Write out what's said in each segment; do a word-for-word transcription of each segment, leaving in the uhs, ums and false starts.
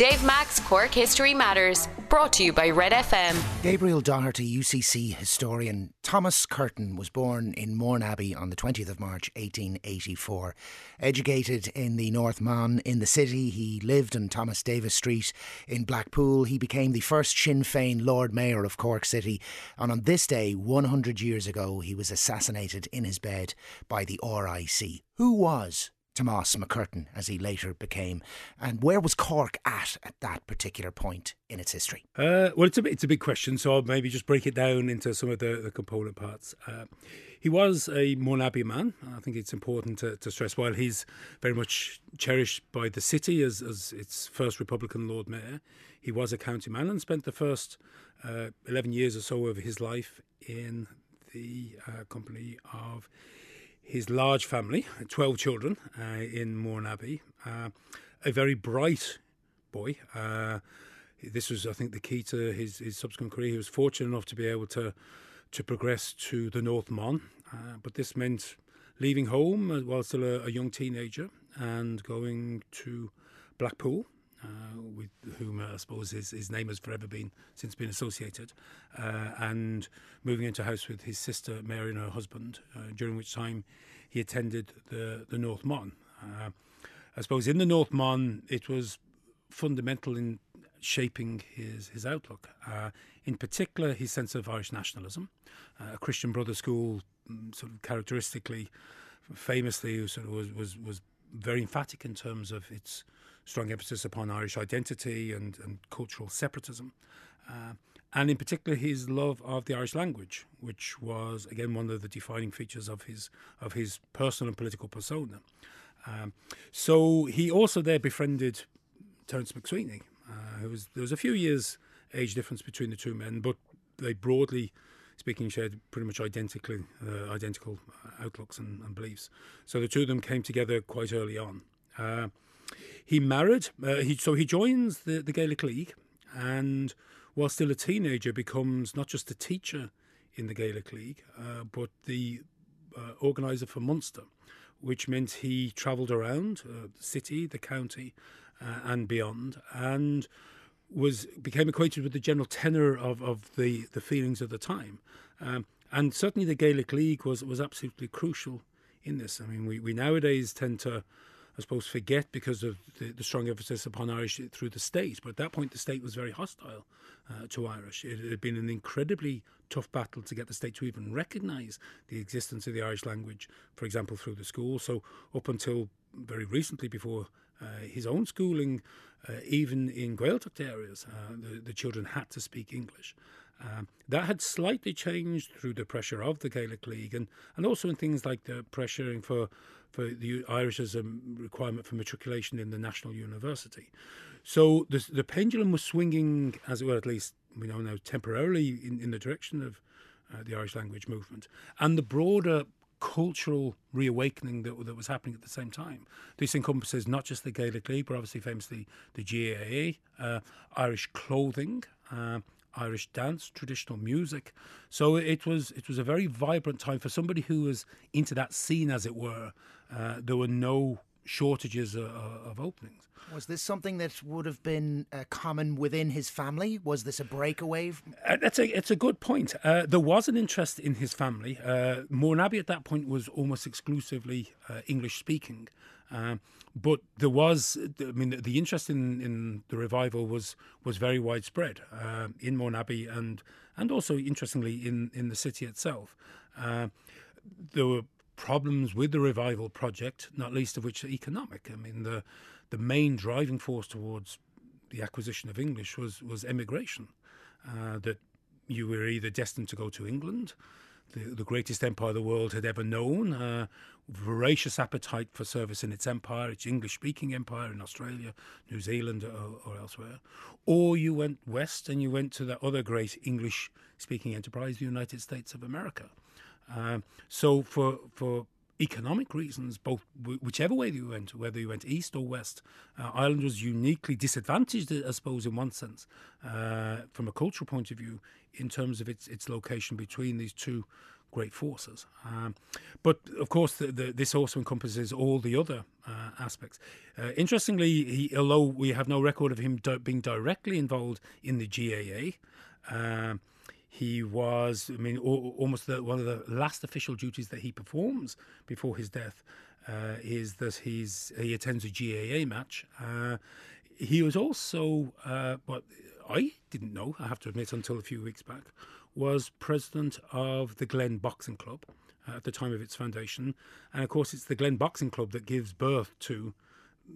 Dave Mack's Cork History Matters, brought to you by Red F M. Gabriel Doherty, U C C historian. Tomás Mac Curtain was born in Mourne Abbey on the twentieth of March eighteen eighty-four. Educated in the North Mon in the city, he lived on Thomas Davis Street in Blackpool. He became the first Sinn Féin Lord Mayor of Cork City, and on this day, one hundred years ago, he was assassinated in his bed by the R I C. Who was Tomás Mac Curtain, as he later became, and where was Cork at at that particular point in its history? Uh, well, it's a, it's a big question, so I'll maybe just break it down into some of the, the component parts. Uh, he was a Mourne Abbey man. I think it's important to, to stress, while he's very much cherished by the city as, as its first Republican Lord Mayor, he was a county man and spent the first uh, eleven years or so of his life in the uh, company of his large family, twelve children uh, in Mourne Abbey. Uh, a very bright boy. Uh, this was, I think, the key to his, his subsequent career. He was fortunate enough to be able to to progress to the North Mon, uh, but this meant leaving home while still a, a young teenager and going to Blackpool, uh, with whom uh, I suppose his, his name has forever been, since been associated, uh, and moving into house with his sister Mary and her husband, uh, during which time he attended the, the North Mon. Uh, I suppose in the North Mon, it was fundamental in shaping his, his outlook, uh, in particular his sense of Irish nationalism, uh, a Christian Brother school, sort of characteristically, famously, sort of was, was, was very emphatic in terms of its strong emphasis upon Irish identity and, and cultural separatism, uh, and in particular his love of the Irish language, which was again one of the defining features of his of his personal and political persona. Um, so he also there befriended Terence MacSwiney, uh, who was there was a few years age difference between the two men, but they broadly speaking shared pretty much identically uh, identical outlooks and, and beliefs. So the two of them came together quite early on. Uh, He married, uh, he, so he joins the, the Gaelic League, and while still a teenager becomes not just a teacher in the Gaelic League, uh, but the uh, organiser for Munster, which meant he travelled around uh, the city, the county, uh, and beyond, and was became acquainted with the general tenor of, of the, the feelings of the time. Um, and certainly the Gaelic League was, was absolutely crucial in this. I mean, we, we nowadays tend to, I suppose, forget because of the, the strong emphasis upon Irish through the state. But at that point, the state was very hostile uh, to Irish. It had been an incredibly tough battle to get the state to even recognise the existence of the Irish language, for example, through the school. So up until very recently, before uh, his own schooling, uh, even in Gaeltacht areas, uh, the, the children had to speak English. Um, that had slightly changed through the pressure of the Gaelic League and, and also in things like the pressuring for, for the Irish as a requirement for matriculation in the National University. So the, the pendulum was swinging, as it were, at least we know now, temporarily in, in the direction of uh, the Irish language movement and the broader cultural reawakening that, that was happening at the same time. This encompasses not just the Gaelic League, but obviously famously the G A A, uh, Irish clothing, uh, Irish dance, traditional music. So it was it was a very vibrant time for somebody who was into that scene, as it were. Uh, there were no shortages of, of openings. Was this something that would have been uh, common within his family? Was this a breakaway? Uh, that's a it's a good point. Uh, there was an interest in his family. Uh, Mourne Abbey at that point was almost exclusively uh, English speaking. Uh, but there was, I mean, the interest in, in the revival was was very widespread uh, in Mourne Abbey and and also, interestingly, in, in the city itself. Uh, there were problems with the revival project, not least of which are economic. I mean, the the main driving force towards the acquisition of English was, was emigration, uh, that you were either destined to go to England, The, the greatest empire the world had ever known, uh, voracious appetite for service in its empire, its English-speaking empire in Australia, New Zealand or, or elsewhere. Or you went west and you went to the other great English-speaking enterprise, the United States of America. Um, so for for economic reasons, both whichever way you went, whether you went east or west, uh, Ireland was uniquely disadvantaged, I suppose, in one sense, uh, from a cultural point of view, in terms of its its location between these two great forces. Um, but, of course, the, the, this also encompasses all the other uh, aspects. Uh, interestingly, he, although we have no record of him di- being directly involved in the G A A, uh, he was, I mean, o- almost the, one of the last official duties that he performs before his death uh, is that he's, he attends a G A A match. Uh, he was also, uh, what I didn't know, I have to admit, until a few weeks back, was president of the Glen Boxing Club uh, at the time of its foundation. And, of course, it's the Glen Boxing Club that gives birth to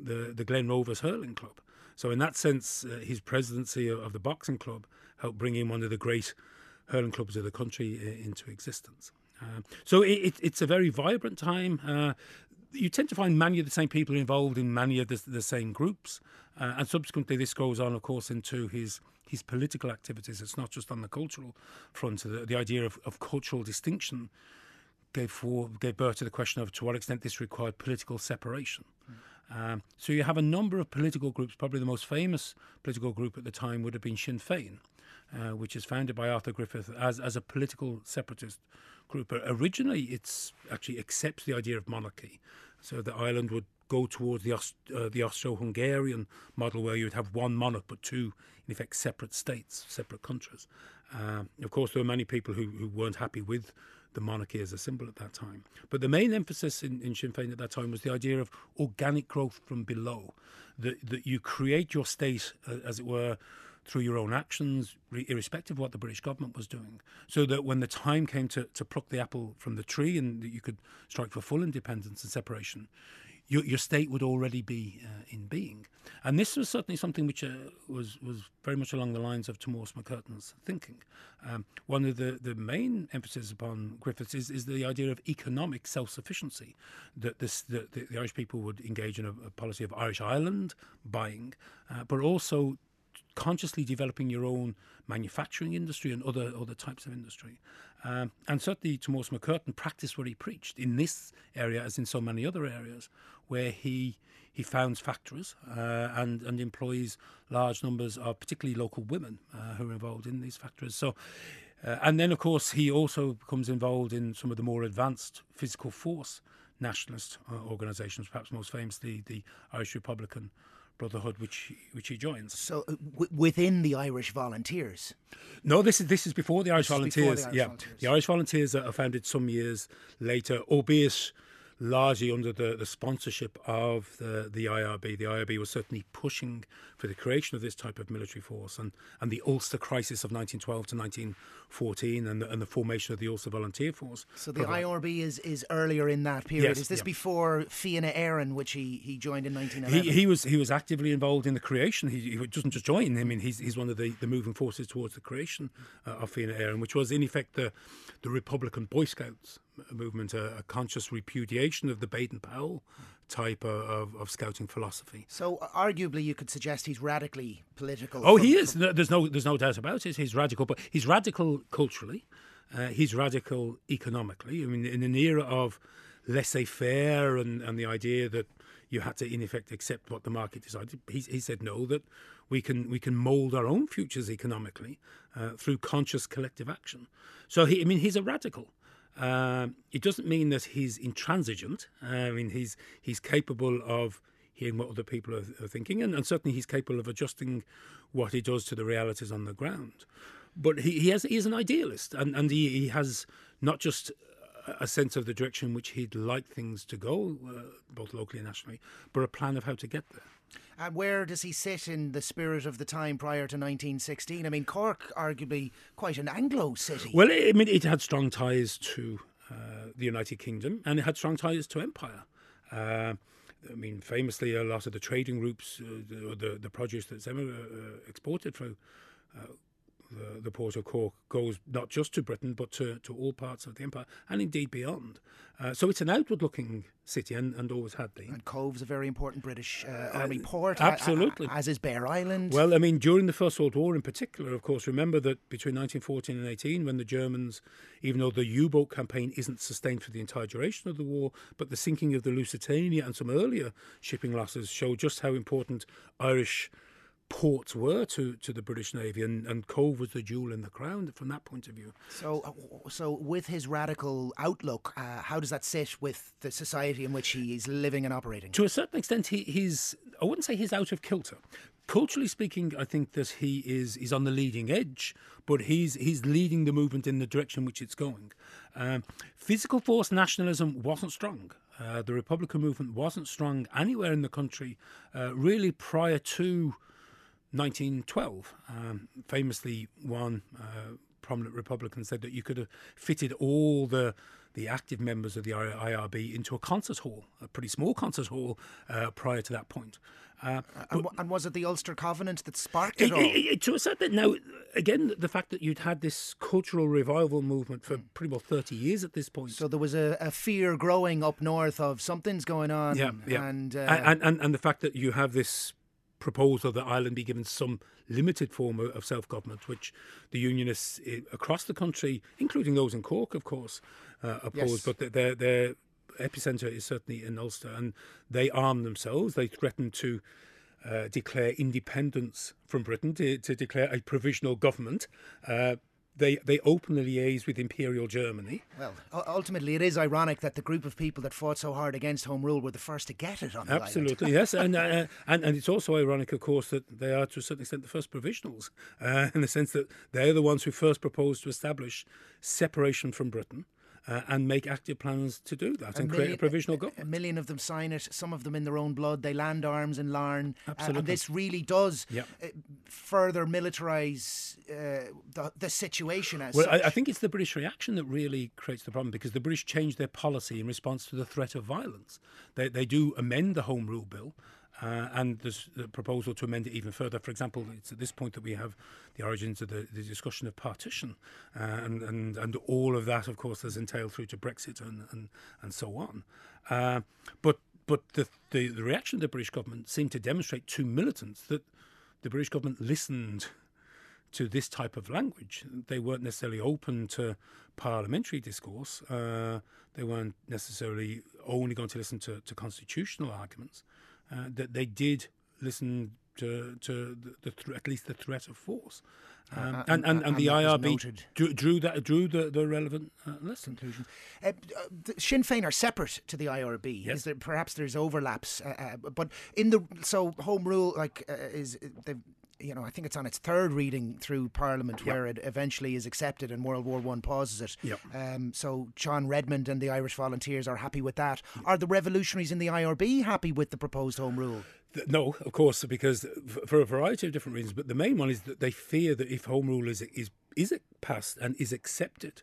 the, the Glen Rovers Hurling Club. So in that sense, uh, his presidency of the Boxing Club helped bring in one of the great hurling clubs of the country uh, into existence. Uh, so it, it, it's a very vibrant time. Uh, you tend to find many of the same people involved in many of the, the same groups. Uh, and subsequently, this goes on, of course, into his his political activities. It's not just on the cultural front. The, the idea of, of cultural distinction gave, for, gave birth to the question of to what extent this required political separation. Mm. Um, so you have a number of political groups. Probably the most famous political group at the time would have been Sinn Féin, uh, which is founded by Arthur Griffith as, as a political separatist group. But originally, it's actually accepts the idea of monarchy, so that Ireland would go towards the, Aust- uh, the Austro-Hungarian model where you'd have one monarch but two, in effect, separate states, separate countries. Um, of course, there were many people who, who weren't happy with the monarchy as a symbol at that time. But the main emphasis in, in Sinn Féin at that time was the idea of organic growth from below, that, that you create your state, uh, as it were, through your own actions, re- irrespective of what the British government was doing, so that when the time came to, to pluck the apple from the tree and that you could strike for full independence and separation, Your, your state would already be uh, in being. And this was certainly something which uh, was, was very much along the lines of Tomás Mac Curtain's thinking. Um, one of the, the main emphasis upon Griffiths is, is the idea of economic self-sufficiency, that this, the, the, the Irish people would engage in a, a policy of Irish Ireland buying, uh, but also consciously developing your own manufacturing industry and other other types of industry. Um, and certainly Tomás Mac Curtain practised what he preached in this area as in so many other areas, where he he founds factories uh, and, and employs large numbers of particularly local women uh, who are involved in these factories. So, uh, and then, of course, he also becomes involved in some of the more advanced physical force nationalist uh, organisations, perhaps most famously the Irish Republican Brotherhood, which which he joins. So uh, w- within the Irish Volunteers? No, this is this is before the Irish this Volunteers. The Irish yeah, Volunteers. The Irish Volunteers are founded some years later, albeit largely under the, the sponsorship of the, the I R B. The I R B was certainly pushing for the creation of this type of military force, and, and the Ulster crisis of nineteen twelve to nineteen fourteen and the, and the formation of the Ulster Volunteer Force. So the provided. I R B is, is earlier in that period. Yes, is this yeah. before Fianna Éireann, which he, he joined in nineteen eleven? He, he was he was actively involved in the creation. He, he doesn't just join. I mean, he's, he's one of the, the moving forces towards the creation uh, of Fianna Éireann, which was in effect the, the Republican Boy Scouts movement, a, a conscious repudiation of the Baden-Powell type of, of, of scouting philosophy. So arguably you could suggest he's radically political. Oh, from, he is. No, there's no there's no doubt about it. He's radical, but he's radical culturally. Uh, he's radical economically. I mean, in an era of laissez-faire and, and the idea that you had to, in effect, accept what the market decided, he, he said no, that we can we can mould our own futures economically uh, through conscious collective action. So, he, I mean, he's a radical. Um, it doesn't mean that he's intransigent. Uh, I mean, he's he's capable of hearing what other people are, are thinking, and, and certainly he's capable of adjusting what he does to the realities on the ground. But he, he has he is an idealist, and, and he, he has not just a sense of the direction in which he'd like things to go, uh, both locally and nationally, but a plan of how to get there. And where does he sit in the spirit of the time prior to nineteen sixteen? I mean, Cork, arguably quite an Anglo city. Well, I mean, it had strong ties to uh, the United Kingdom, and it had strong ties to empire. Uh, I mean, famously, a lot of the trading routes, uh, the, the the produce that's ever, uh, exported through uh, the, the port of Cork goes not just to Britain, but to, to all parts of the empire, and indeed beyond. Uh, so it's an outward-looking city, and, and always had been. And Cove's a very important British uh, army uh, port. Absolutely. A, a, as is Bear Island. Well, I mean, during the First World War in particular, of course, remember that between nineteen fourteen and eighteen, when the Germans, even though the U-boat campaign isn't sustained for the entire duration of the war, but the sinking of the Lusitania and some earlier shipping losses show just how important Irish ports were to, to the British Navy, and, and Cove was the jewel in the crown from that point of view. So, so with his radical outlook, uh, how does that sit with the society in which he is living and operating? To a certain extent, he, he's, I wouldn't say he's out of kilter. Culturally speaking, I think that he is is on the leading edge, but he's he's leading the movement in the direction which it's going. Um, physical force nationalism wasn't strong. Uh, the Republican movement wasn't strong anywhere in the country, uh, really prior to nineteen twelve. Um, famously, one uh, prominent Republican said that you could have fitted all the the active members of the I R B into a concert hall, a pretty small concert hall, uh, prior to that point. Uh, and, and was it the Ulster Covenant that sparked it, it all? It, it, to a certain, now, again, the fact that you'd had this cultural revival movement for pretty well thirty years at this point. So there was a, a fear growing up north of something's going on. Yeah, yeah. And, uh, and, and, and the fact that you have this proposal that Ireland be given some limited form of self-government, which the Unionists across the country, including those in Cork, of course, uh, opposed. Yes. But their, their epicentre is certainly in Ulster, and they armed themselves. They threatened to uh, declare independence from Britain, to, to declare a provisional government. Uh, They they openly liaise with Imperial Germany. Well, ultimately, it is ironic that the group of people that fought so hard against Home Rule were the first to get it on the island. Absolutely, yes. And, uh, and and it's also ironic, of course, that they are, to a certain extent, the first provisionals, uh, in the sense that they're the ones who first proposed to establish separation from Britain. Uh, and make active plans to do that, a and million, create a provisional government. A million of them sign it, some of them in their own blood. They land arms in Larne. Absolutely. Uh, and this really does yep. uh, further militarise uh, the, the situation as well, such. Well, I, I think it's the British reaction that really creates the problem, because the British changed their policy in response to the threat of violence. They, they do amend the Home Rule Bill. Uh, and there's the proposal to amend it even further. For example, it's at this point that we have the origins of the, the discussion of partition, uh, and, and and all of that, of course, has entailed through to Brexit and and, and so on. Uh, but but the, the the reaction of the British government seemed to demonstrate to militants that the British government listened to this type of language. They weren't necessarily open to parliamentary discourse. Uh, they weren't necessarily only going to listen to, to constitutional arguments. Uh, that they did listen to, to the, the th- at least the threat of force, um, uh, and, and, and, and the I R B drew, drew that drew the, the relevant uh, lesson. Conclusion. Uh, the Sinn Féin are separate to the I R B. Yes. Is there, perhaps there's overlaps, uh, uh, but in the so Home Rule, like uh, is they've. You know, I think it's on its third reading through Parliament, yep. where it eventually is accepted and World War One pauses it. Yep. Um, so John Redmond and the Irish Volunteers are happy with that. Yep. Are the revolutionaries in the I R B happy with the proposed Home Rule? No, of course, because for a variety of different reasons. But the main one is that they fear that if Home Rule is is is passed and is accepted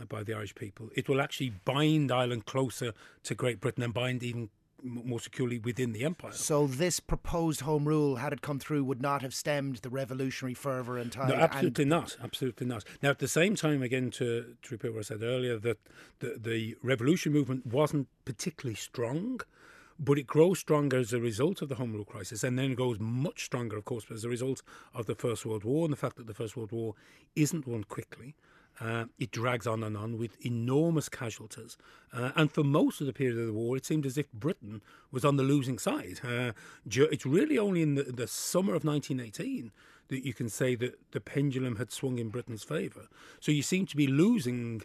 uh, by the Irish people, it will actually bind Ireland closer to Great Britain and bind even more securely within the empire. So this proposed Home Rule, had it come through, would not have stemmed the revolutionary fervour and time. No, absolutely and not. Absolutely not. Now, at the same time, again, to, to repeat what I said earlier, that the, the revolution movement wasn't particularly strong, but it grows stronger as a result of the Home Rule crisis, and then it goes much stronger, of course, as a result of the First World War and the fact that the First World War isn't won quickly. Uh, it drags on and on with enormous casualties. Uh, and for most of the period of the war, it seemed as if Britain was on the losing side. Uh, it's really only in the, the summer of nineteen eighteen that you can say that the pendulum had swung in Britain's favour. So you seem to be losing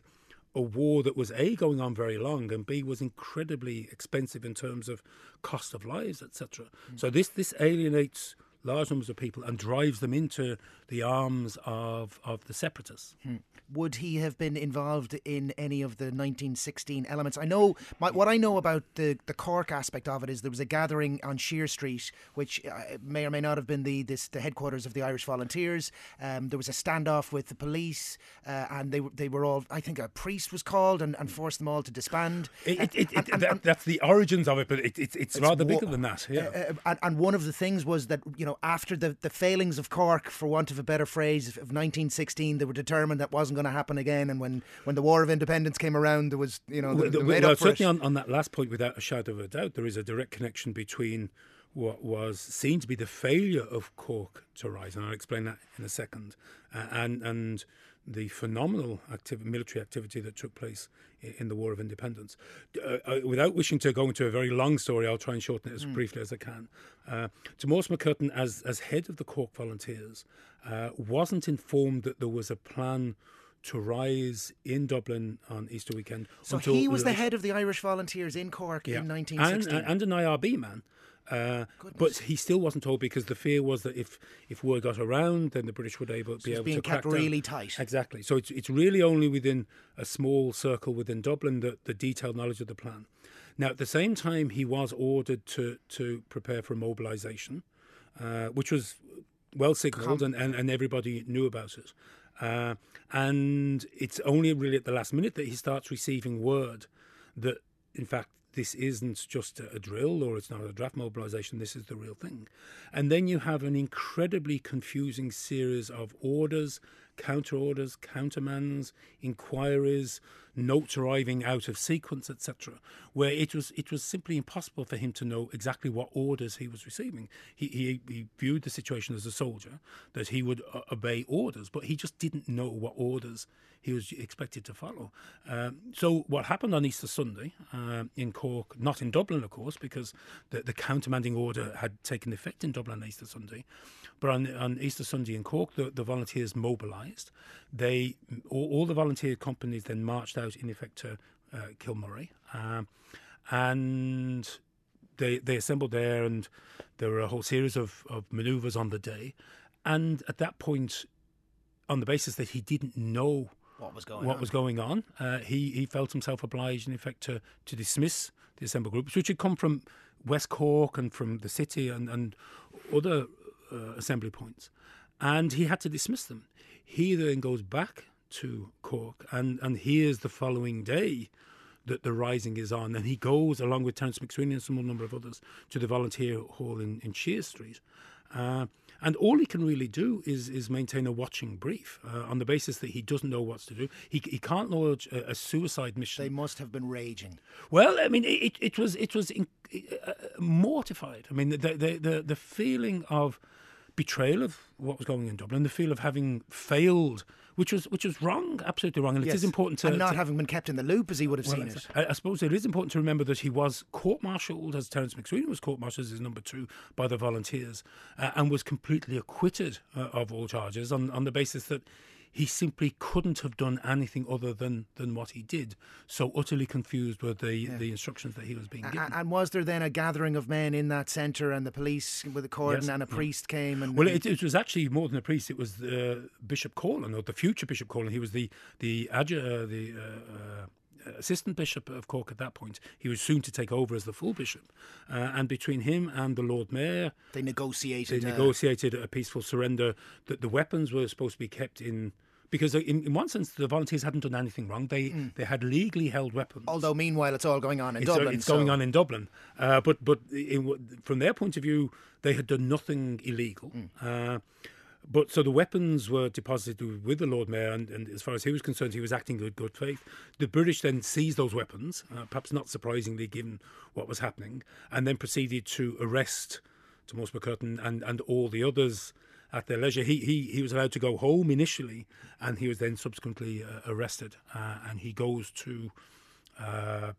a war that was A, going on very long, and B, was incredibly expensive in terms of cost of lives, et cetera. Mm. So this, this alienates large numbers of people and drives them into the arms of, of the separatists. Hmm. Would he have been involved in any of the nineteen sixteen elements? I know, my, what I know about the, the Cork aspect of it is there was a gathering on Sheares Street, which may or may not have been the this, the headquarters of the Irish Volunteers. Um, there was a standoff with the police, uh, and they they were all, I think a priest was called and, and forced them all to disband. It, it, it, and, and, that, and, that's the origins of it, but it, it, it's, it's rather wa- bigger than that. Yeah. Uh, and, and one of the things was that, you know, after the, the failings of Cork, for want of a better phrase, of nineteen sixteen, they were determined that wasn't going to happen again. And when, when the War of Independence came around, there was, you know, the, the well, no, certainly on, on that last point, without a shadow of a doubt, there is a direct connection between what was seen to be the failure of Cork to rise, and I'll explain that in a second, uh, and and the phenomenal activ- military activity that took place in, in the War of Independence. Uh, uh, without wishing to go into a very long story, I'll try and shorten it as mm. briefly as I can. Uh, Tomás Mac Curtain, as, as head of the Cork Volunteers, uh, wasn't informed that there was a plan to rise in Dublin on Easter weekend. So he was the head of the Irish Volunteers in Cork yeah. in nineteen sixteen. And, and an I R B man. Uh, but he still wasn't told, because the fear was that if, if word got around, then the British would able, so be able to crack down. So it's being kept really tight. Exactly. So it's, it's really only within a small circle within Dublin that the detailed knowledge of the plan. Now, at the same time, he was ordered to, to prepare for mobilisation, uh, which was well signalled and, and, and everybody knew about it. Uh, and it's only really at the last minute that he starts receiving word that, in fact, this isn't just a drill or it's not a draft mobilisation, this is the real thing. And then you have an incredibly confusing series of orders, counter-orders, countermands, inquiries, notes arriving out of sequence, et cetera, where it was it was simply impossible for him to know exactly what orders he was receiving. He, he, he viewed the situation as a soldier, that he would uh, obey orders, but he just didn't know what orders he was expected to follow. Um, so what happened on Easter Sunday uh, in Cork, not in Dublin, of course, because the, the countermanding order had taken effect in Dublin on Easter Sunday, but on, on Easter Sunday in Cork, the, the volunteers mobilised. They all, all the volunteer companies then marched out Out in effect to uh, Kilmurry, um, and they they assembled there, and there were a whole series of, of manoeuvres on the day, and at that point, on the basis that he didn't know what was going what on, was going on uh, he he felt himself obliged in effect to to dismiss the assembled groups, which had come from West Cork and from the city and and other uh, assembly points, and he had to dismiss them. He then goes back to Cork, and, and here's the following day that the rising is on, and he goes along with Terence MacSwiney and a small number of others to the volunteer hall in, in Sheares Street, uh, and all he can really do is is maintain a watching brief uh, on the basis that he doesn't know what to do. He he can't launch a, a suicide mission. They must have been raging. Well, I mean, it it was it was in, uh, mortified. I mean, the the the, the feeling of betrayal of what was going on in Dublin, the feel of having failed, which was which was wrong, absolutely wrong, and yes. It is important to and not to, having been kept in the loop as he would have well, seen it. I, I suppose it is important to remember that he was court-martialed, as Terence MacSwiney was court-martialed as his number two by the volunteers, uh, and was completely acquitted uh, of all charges on on the basis that he simply couldn't have done anything other than, than what he did. So utterly confused were the, yeah. the instructions that he was being given. And was there then a gathering of men in that centre and the police with a cordon yes. and a priest yeah. came? And well, it, it was actually more than a priest. It was uh, Bishop Colin, or the future Bishop Colin. He was the the adju- uh, the uh, uh, assistant bishop of Cork at that point. He was soon to take over as the full bishop. Uh, and between him and the Lord Mayor, they negotiated. They negotiated uh, a peaceful surrender. That the weapons were supposed to be kept in. Because in, in one sense, the volunteers hadn't done anything wrong. They mm. they had legally held weapons. Although, meanwhile, it's all going on in it's Dublin. A, it's so. going on in Dublin. Uh, but but in, from their point of view, they had done nothing illegal. Mm. Uh, but so the weapons were deposited with the Lord Mayor, and, and as far as he was concerned, he was acting in good faith. The British then seized those weapons, uh, perhaps not surprisingly given what was happening, and then proceeded to arrest Tomás Mac Curtain and, and all the others at their leisure. He, he he was allowed to go home initially, and he was then subsequently uh, arrested. Uh, and he goes to uh,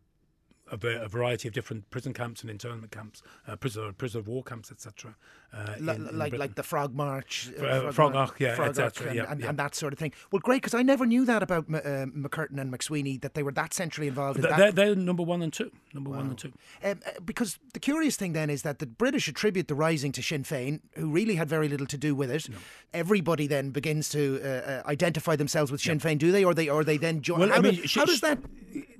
a, a variety of different prison camps and internment camps, uh, prisoner prisoner of war camps, et cetera. Uh, L- in, in like Britain. like the Frog March, uh, Frog, uh, Frog March, Arch, yeah, et cetera, and, yeah, and, yeah. and that sort of thing. Well, great, because I never knew that about M- uh, Mac Curtain and MacSwiney, that they were that centrally involved. Th- in that. They're, they're number one and two, number wow. one and two. Um, because the curious thing then is that the British attribute the rising to Sinn Féin, who really had very little to do with it. No. Everybody then begins to uh, identify themselves with Sinn yeah. Féin, do they, or they, or they then join? Well, how, I mean, do, sh- how does that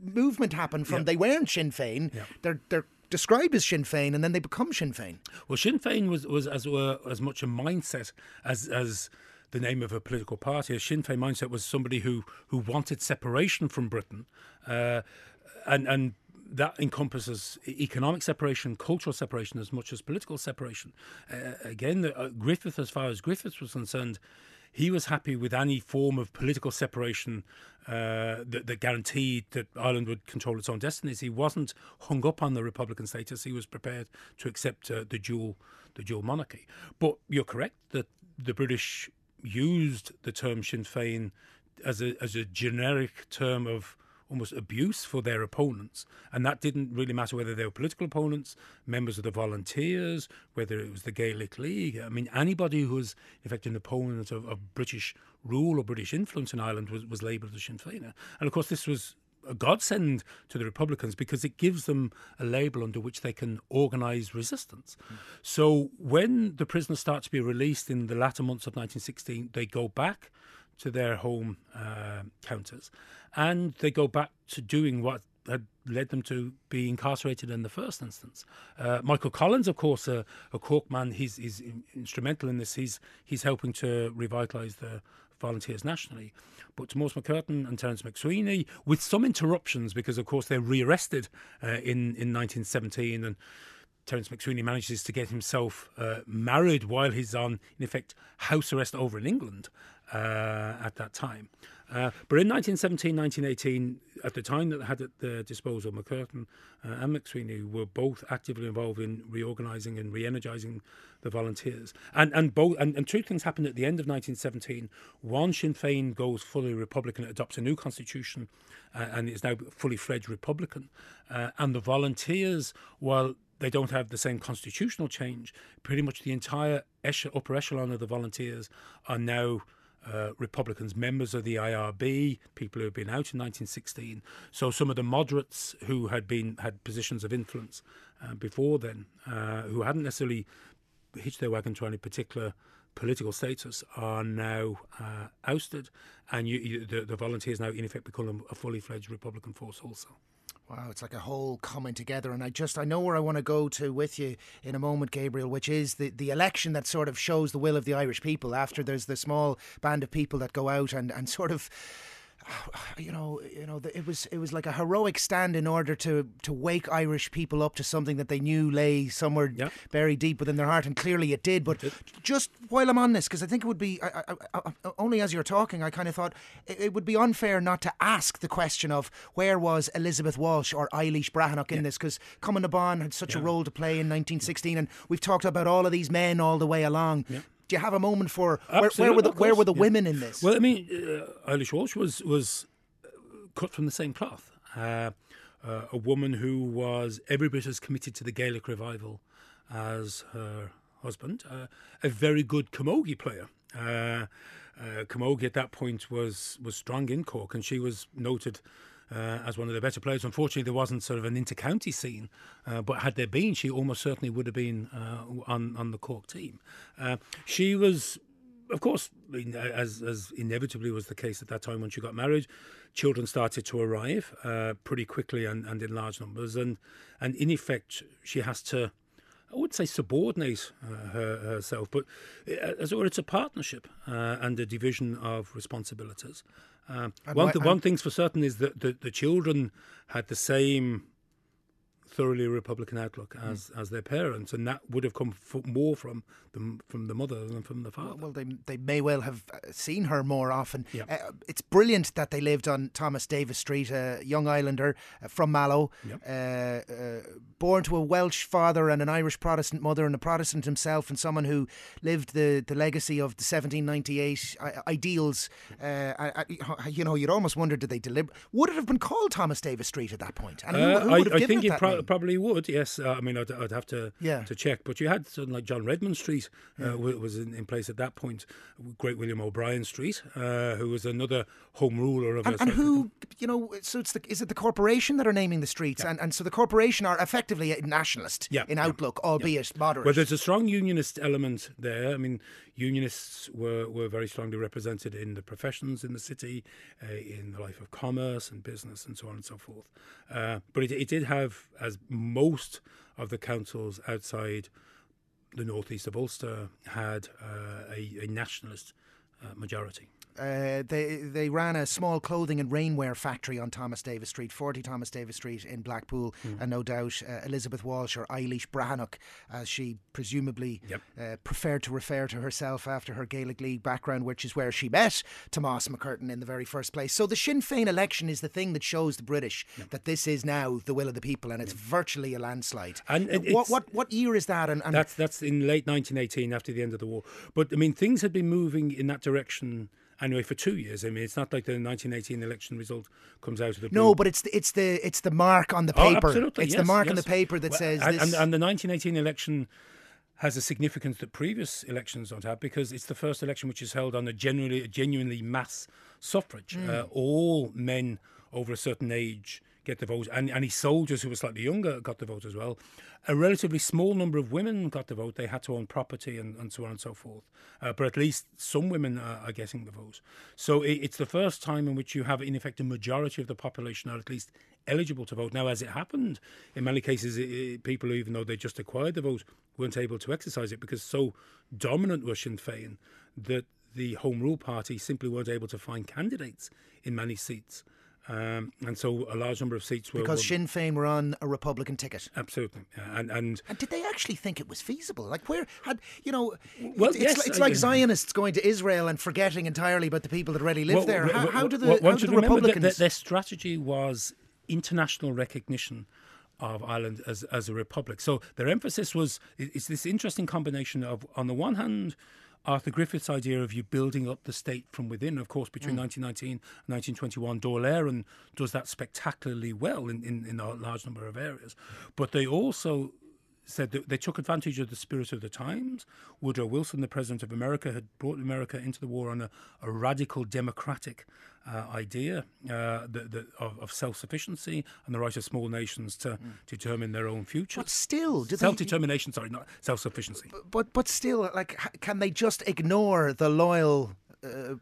movement happen? From yeah. they weren't Sinn Féin, yeah. they're they're. described as Sinn Féin, and then they become Sinn Féin. Well, Sinn Féin was, was as were, as much a mindset as as the name of a political party. A Sinn Féin mindset was somebody who, who wanted separation from Britain, uh, and and that encompasses economic separation, cultural separation, as much as political separation. Uh, again, the, uh, Griffith, as far as Griffith was concerned, he was happy with any form of political separation uh, that, that guaranteed that Ireland would control its own destinies. He wasn't hung up on the Republican status. He was prepared to accept uh, the dual the dual monarchy. But you're correct that the British used the term Sinn Féin as a as a generic term of almost abuse for their opponents. And that didn't really matter whether they were political opponents, members of the Volunteers, whether it was the Gaelic League. I mean, anybody who was, in effect, an opponent of, of British rule or British influence in Ireland was, was labelled as Sinn Féin. And, of course, this was a godsend to the Republicans because it gives them a label under which they can organise resistance. Mm. So when the prisoners start to be released in the latter months of nineteen sixteen, they go back to their home uh, counters, and they go back to doing what had led them to be incarcerated in the first instance. Uh, Michael Collins, of course, a, a Cork man, he's, he's instrumental in this. He's he's helping to revitalise the Volunteers nationally. But Tomás Mac Curtain and Terence MacSwiney, with some interruptions, because of course they're rearrested uh, in in nineteen seventeen, and Terence MacSwiney manages to get himself uh, married while he's on, in effect, house arrest over in England uh, at that time. Uh, but in nineteen seventeen, nineteen eighteen, at the time that they had at their disposal, McCurtain uh, and MacSwiney were both actively involved in reorganising and re-energising the Volunteers. And and, both, and and two things happened at the end of nineteen seventeen. One, Sinn Féin goes fully Republican, adopts a new constitution, uh, and is now fully fledged Republican. Uh, and the Volunteers, while they don't have the same constitutional change, pretty much the entire upper echelon of the Volunteers are now uh, Republicans, members of the I R B, people who had been out in nineteen sixteen. So some of the moderates who had been had positions of influence uh, before then, uh, who hadn't necessarily hitched their wagon to any particular political status, are now uh, ousted. And you, you, the, the Volunteers now, in effect, become a fully fledged Republican force also. Wow, it's like a whole coming together. And I just, I know where I want to go to with you in a moment, Gabriel, which is the, the election that sort of shows the will of the Irish people after there's the small band of people that go out and, and sort of, you know, you know, it was it was like a heroic stand in order to, to wake Irish people up to something that they knew lay somewhere yeah. buried deep within their heart, and clearly it did. But it did. Just while I'm on this, because I think it would be, I, I, I, only as you're talking, I kind of thought it, it would be unfair not to ask the question of where was Elizabeth Walsh or Eilish Brahanock in yeah. this, because Cumann na Bonn had such yeah. a role to play in nineteen sixteen, yeah. and we've talked about all of these men all the way along. Yeah. Do you have a moment for where, where were the where were the yeah. women in this? Well, I mean, uh, Eilish Walsh was was cut from the same cloth. Uh, uh, a woman who was every bit as committed to the Gaelic revival as her husband. Uh, a very good camogie player. Uh, uh, camogie at that point was was strong in Cork, and she was noted Uh, as one of the better players. Unfortunately, there wasn't sort of an inter-county scene, uh, but had there been, she almost certainly would have been uh, on, on the Cork team. Uh, she was, of course, as, as inevitably was the case at that time when she got married, children started to arrive uh, pretty quickly and, and in large numbers. And, and in effect, she has to, I would say, subordinate uh, her, herself, but as it were, it's a partnership uh, and a division of responsibilities. Um, one, th- one thing's for certain is that the, the children had the same thoroughly Republican outlook as, mm. as their parents, and that would have come f- more from the, from the mother than from the father. Well, well they they may well have seen her more often. Yep. Uh, it's brilliant that they lived on Thomas Davis Street, a young islander from Mallow, yep. uh, uh, born to a Welsh father and an Irish Protestant mother, and a Protestant himself, and someone who lived the, the legacy of the seventeen ninety-eight ideals. Uh, I, I, you know, you'd almost wonder, did they deliver? Would it have been called Thomas Davis Street at that point? And who, uh, who would have I, given I think it, it pro- Probably would, yes. Uh, I mean, I'd, I'd have to yeah. to check. But you had something like John Redmond Street uh, yeah. was in, in place at that point. Great William O'Brien Street, uh, who was another home ruler of. And, and who, you know, so it's the, is it the corporation that are naming the streets? Yeah. And and so the corporation are effectively nationalist yeah. in outlook, yeah. albeit yeah. moderate. Well, there's a strong unionist element there. I mean, unionists were, were very strongly represented in the professions in the city, uh, in the life of commerce and business and so on and so forth. Uh, but it, it did have, as most of the councils outside the northeast of Ulster had uh, a, a nationalist uh, majority. Uh, they they ran a small clothing and rainwear factory on Thomas Davis Street, forty Thomas Davis Street in Blackpool, mm. and no doubt uh, Elizabeth Walsh or Eilish Brahanock, as she presumably yep. uh, preferred to refer to herself after her Gaelic League background, which is where she met Tomás Mac Curtain in the very first place. So the Sinn Féin election is the thing that shows the British yep. that this is now the will of the people, and it's yep. virtually a landslide. And it, what, what what year is that? And, and that's that's in late nineteen eighteen, after the end of the war. But I mean, things had been moving in that direction anyway for two years. I mean, it's not like the nineteen eighteen election result comes out of the blue. No, but it's the, it's the it's the mark on the paper. Oh, absolutely, it's yes, the mark yes. on the paper that well, says and, this. And, and the nineteen eighteen election has a significance that previous elections don't have, because it's the first election which is held on a genuinely, a genuinely mass suffrage. Mm. Uh, all men over a certain age get the vote, and any soldiers who were slightly younger got the vote as well. A relatively small number of women got the vote. They had to own property and, and so on and so forth. Uh, but at least some women are, are getting the vote. So it, it's the first time in which you have, in effect, a majority of the population are at least eligible to vote. Now, as it happened, in many cases, it, it, people, even though they just acquired the vote, weren't able to exercise it because so dominant was Sinn Féin that the Home Rule Party simply weren't able to find candidates in many seats. Um, and so a large number of seats were... Because won. Sinn Féin were on a Republican ticket. Absolutely. And, and and did they actually think it was feasible? Like, where had, you know, well, it's, yes, it's like I, Zionists going to Israel and forgetting entirely about the people that already live well, there. How, well, how do the, well, how do the Republicans... That, that their strategy was international recognition of Ireland as, as a republic. So their emphasis was, it's this interesting combination of, on the one hand, Arthur Griffith's idea of you building up the state from within. Of course, between mm. nineteen nineteen and nineteen twenty-one, Dáil Éireann does that spectacularly well in, in, in a large number of areas. But they also said that they took advantage of the spirit of the times. Woodrow Wilson, the president of America, had brought America into the war on a, a radical democratic uh, idea uh, the, the, of, of self-sufficiency and the right of small nations to, mm. to determine their own future. But still... Do Self-determination, they, sorry, not self-sufficiency. But, but still, like, can they just ignore the loyal... Uh,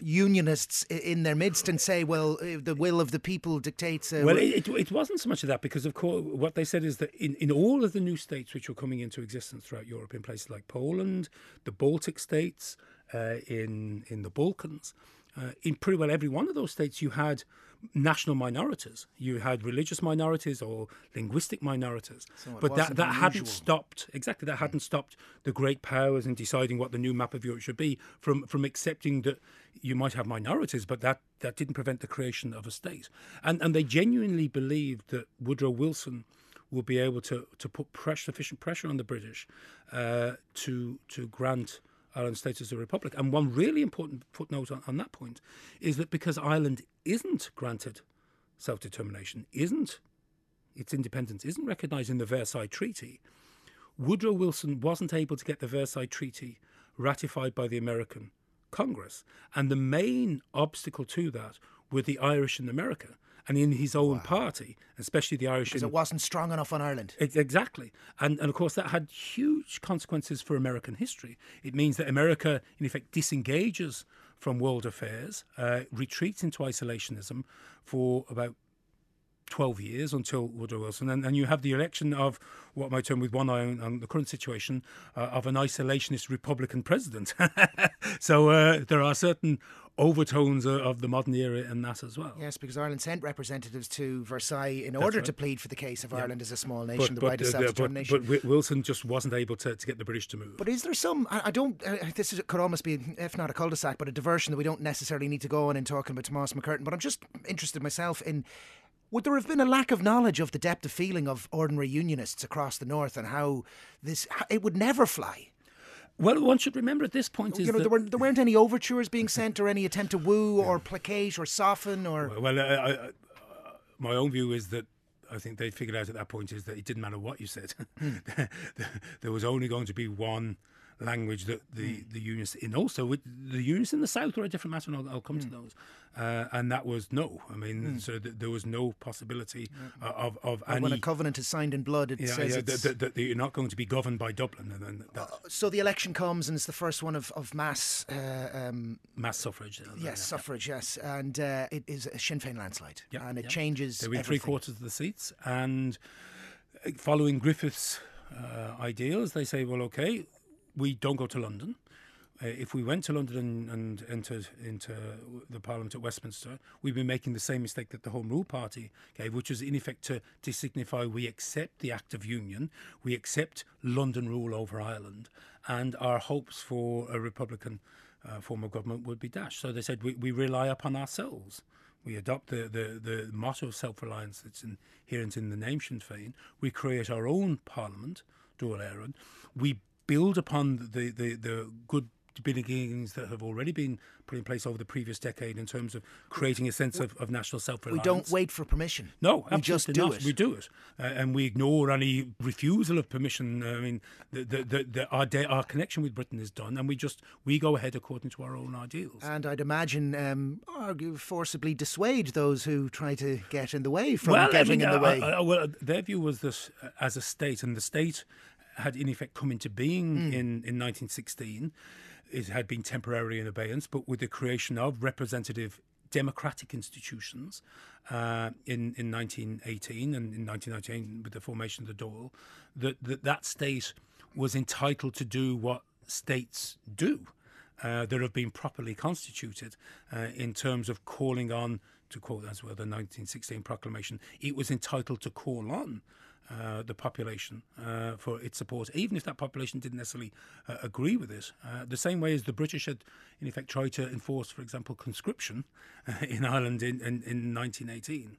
unionists in their midst and say, well, uh, the will of the people dictates... Uh, well, it, it, it wasn't so much of that, because, of course, what they said is that in, in all of the new states which were coming into existence throughout Europe, in places like Poland, the Baltic states, uh, in, in the Balkans, uh, in pretty well every one of those states you had national minorities. You had religious minorities or linguistic minorities. So but that, that hadn't stopped, exactly, that hadn't stopped the great powers in deciding what the new map of Europe should be from, from accepting that you might have minorities, but that, that didn't prevent the creation of a state. And, and they genuinely believed that Woodrow Wilson would be able to, to put pressure, sufficient pressure on the British uh, to, to grant Ireland's status as a republic. And one really important footnote on, on that point is that because Ireland isn't granted self-determination, isn't its independence, isn't recognised in the Versailles Treaty, Woodrow Wilson wasn't able to get the Versailles Treaty ratified by the American Congress. And the main obstacle to that were the Irish in America and in his own wow. party, especially the Irish. Because in... it wasn't strong enough on Ireland. It, exactly. And, and of course, that had huge consequences for American history. It means that America, in effect, disengages from world affairs, uh, retreats into isolationism for about twelve years until Woodrow Wilson. And, and you have the election of what might term with one eye on, on the current situation uh, of an isolationist Republican president. so uh, there are certain overtones of the modern era in that as well. Yes, because Ireland sent representatives to Versailles in That's order right. to plead for the case of yeah. Ireland as a small nation, but, the but, right of uh, self-determination. But, but Wilson just wasn't able to, to get the British to move. But is there some, I, I don't, uh, this is, could almost be, if not a cul-de-sac, but a diversion that we don't necessarily need to go on in talking about Tomás Mac Curtain, but I'm just interested myself in, would there have been a lack of knowledge of the depth of feeling of ordinary unionists across the North and how this, how it would never fly? Well, one should remember at this point is you know, there, were, there weren't any overtures being sent or any attempt to woo yeah. or placate or soften or... Well, well I, I, I, my own view is that I think they figured out at that point is that it didn't matter what you said. Mm. There was only going to be one language that the, mm. the unions... And also, with the unions in the South were a different matter, and I'll, I'll come mm. to those. Uh, and that was no. I mean, mm. so th- there was no possibility uh, of, of well, any... When a covenant is signed in blood, it yeah, says yeah, it's... Th- th- th- you're not going to be governed by Dublin. And, and uh, so the election comes and it's the first one of, of mass... Uh, um, mass suffrage. Yes, yeah. suffrage, yes. And uh, it is a Sinn Féin landslide. Yep, and it yep. changes There were everything. Three quarters of the seats. And following Griffith's uh, ideals, they say, well, OK... we don't go to London. Uh, if we went to London and, and entered into the Parliament at Westminster, we'd be making the same mistake that the Home Rule Party gave, which was in effect to, to signify we accept the Act of Union, we accept London rule over Ireland, and our hopes for a Republican uh, form of government would be dashed. So they said we, we rely upon ourselves. We adopt the, the, the motto of self-reliance that's inherent in the name Sinn Féin. We create our own Parliament, Dáil Éireann. We build upon the, the, the good beginnings that have already been put in place over the previous decade in terms of creating a sense of, of national self-reliance. We don't wait for permission. No, we just do not. it. We do it. Uh, and we ignore any refusal of permission. I mean, the, the, the, the, our, de- our connection with Britain is done, and we just we go ahead according to our own ideals. And I'd imagine um, argue forcibly dissuade those who try to get in the way from well, getting I mean, in the uh, way. Uh, uh, well, their view was this uh, as a state, and the state had in effect come into being mm. in, in nineteen sixteen. It had been temporarily in abeyance, but with the creation of representative democratic institutions uh, in, in nineteen eighteen and in nineteen nineteen with the formation of the Dáil, that, that that state was entitled to do what states do uh, that have been properly constituted uh, in terms of calling on, to quote as well the nineteen sixteen proclamation, it was entitled to call on Uh, the population uh, for its support, even if that population didn't necessarily uh, agree with it. Uh, the same way as the British had, in effect, tried to enforce, for example, conscription uh, in Ireland in, in, in nineteen eighteen.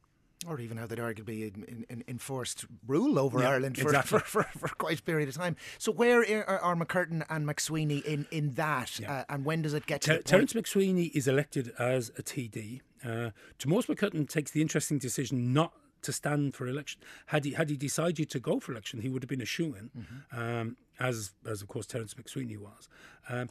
Or even how they'd arguably in, in, enforced rule over yeah, Ireland for, exactly. for, for, for quite a period of time. So where are, are McCurtain and MacSwiney in, in that? Yeah. Uh, and when does it get to Ter- the Terence MacSwiney is elected as a T D. Uh, Tomás Mac Curtain takes the interesting decision not to stand for election. Had he had he decided to go for election, he would have been a shoo-in, mm-hmm. um, as, as of course Terence MacSwiney was. Um,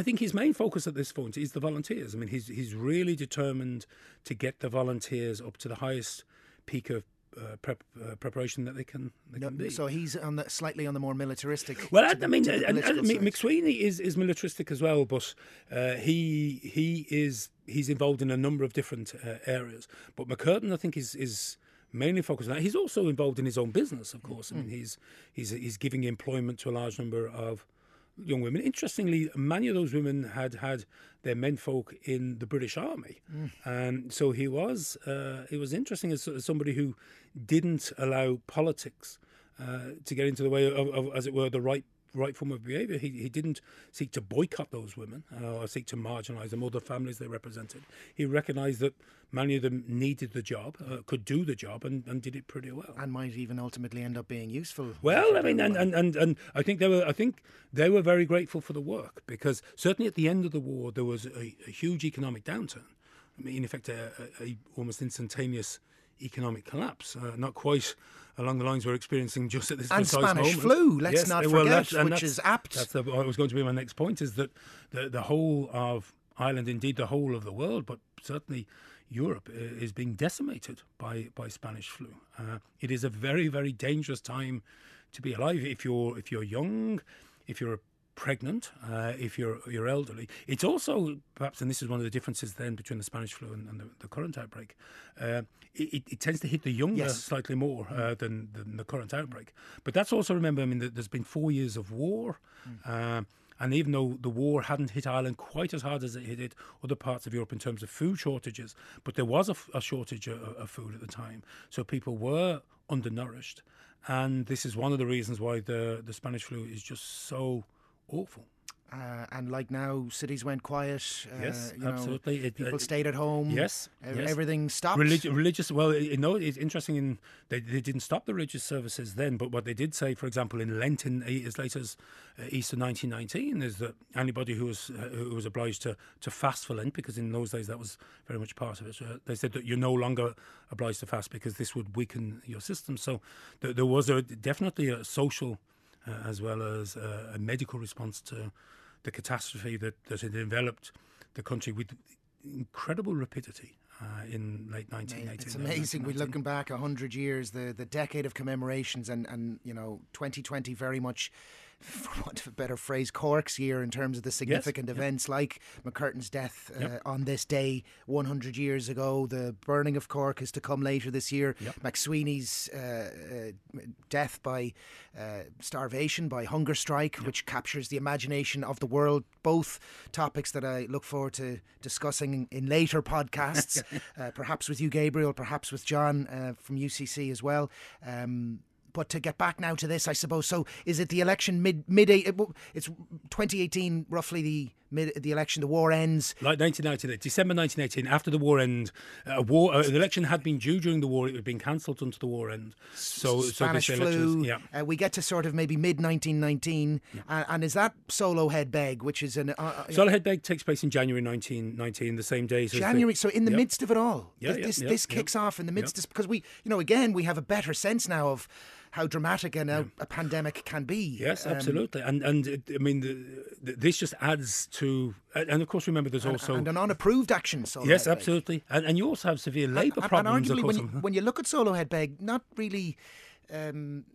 I think his main focus at this point is the volunteers. I mean, he's, he's really determined to get the volunteers up to the highest peak of Uh, prep, uh, preparation that they can, they no, can be. So he's on the, slightly on the more militaristic. Well, I, the, I mean, uh, and, and MacSwiney is, is militaristic as well, but uh, he he is he's involved in a number of different uh, areas. But McCurtain, I think, is is mainly focused on that. He's also involved in his own business, of course. Mm. I mean, he's he's he's giving employment to a large number of young women. Interestingly, many of those women had had their menfolk in the British Army, mm. and so he was. Uh, it was interesting as, as somebody who didn't allow politics uh, to get into the way of, of, as it were, the right right form of behaviour. He he didn't seek to boycott those women uh, or seek to marginalise them or the families they represented. He recognised that many of them needed the job, uh, could do the job, and, and did it pretty well, and might even ultimately end up being useful. Well, I mean, and, and, and, and I think they were. I think they were very grateful for the work, because certainly at the end of the war there was a, a huge economic downturn. I mean, in effect, a, a, a almost instantaneous economic collapse. Uh, not quite along the lines we're experiencing just at this precise moment. And Spanish flu, let's yes, not well, forget, that's, which is apt. That's the, what was going to be my next point, is that the, the whole of Ireland, indeed the whole of the world, but certainly Europe, is being decimated by, by Spanish flu. Uh, it is a very, very dangerous time to be alive if you're if you're young, if you're pregnant, uh, if you're you're elderly. It's also perhaps, and this is one of the differences then between the Spanish flu and, and the, the current outbreak. Uh, it, it tends to hit the younger yes. slightly more uh, than, than the current outbreak. But that's also, remember, I mean, there's been four years of war. Mm. Uh, And even though the war hadn't hit Ireland quite as hard as it hit it, other parts of Europe in terms of food shortages, but there was a, f- a shortage of, of food at the time. So people were undernourished. And this is one of the reasons why the, the Spanish flu is just so awful. Uh, and like now, cities went quiet. Uh, yes, you know, absolutely. It, people it, stayed at home. Yes, ev- yes. Everything stopped. Religi- religious, well, you know, it's interesting. In, they, they didn't stop the religious services then, but what they did say, for example, in Lent, in, as late as uh, Easter nineteen nineteen, is that anybody who was uh, who was obliged to, to fast for Lent, because in those days that was very much part of it, uh, they said that you're no longer obliged to fast because this would weaken your system. So th- there was a, definitely a social uh, as well as uh, a medical response to the catastrophe that, that had enveloped the country with incredible rapidity uh, in late nineteen eighteen. It's amazing. We're looking back one hundred years, the, the decade of commemorations, and, and, you know, twenty twenty very much, for want of a better phrase, Cork's year in terms of the significant yes, events yep. like McCurtain's death uh, yep. on this day one hundred years ago. The burning of Cork is to come later this year. Yep. MacSwiney's uh, uh, death by uh, starvation, by hunger strike, yep. which captures the imagination of the world. Both topics that I look forward to discussing in later podcasts, uh, perhaps with you, Gabriel, perhaps with John uh, from U C C as well. Um, But to get back now to this, I suppose, so is it the election mid mid? It's twenty eighteen, roughly the mid the election, the war ends. Like nineteen nineteen, December nineteen eighteen, after the war end, a war, uh, the election had been due during the war, it had been cancelled until the war end. So, Spanish so flu, yeah. uh, we get to sort of maybe mid nineteen nineteen, yeah. and, and is that Soloheadbeg, which is an... Uh, Soloheadbeg takes place in January nineteen nineteen, the same day. So January, the, so in the yep. midst of it all, yeah, this, yeah, this yeah, kicks yeah. off in the midst yeah. of, because we, you know, again, we have a better sense now of how dramatic and a, a pandemic can be. Yes, um, absolutely. And, and it, I mean, the, the, this just adds to... And, of course, remember, there's and, also... And an unapproved action, Soloheadbeg. Yes, absolutely. And, and you also have severe labour problems. And arguably, when you, when you look at Soloheadbeg, not really... Um,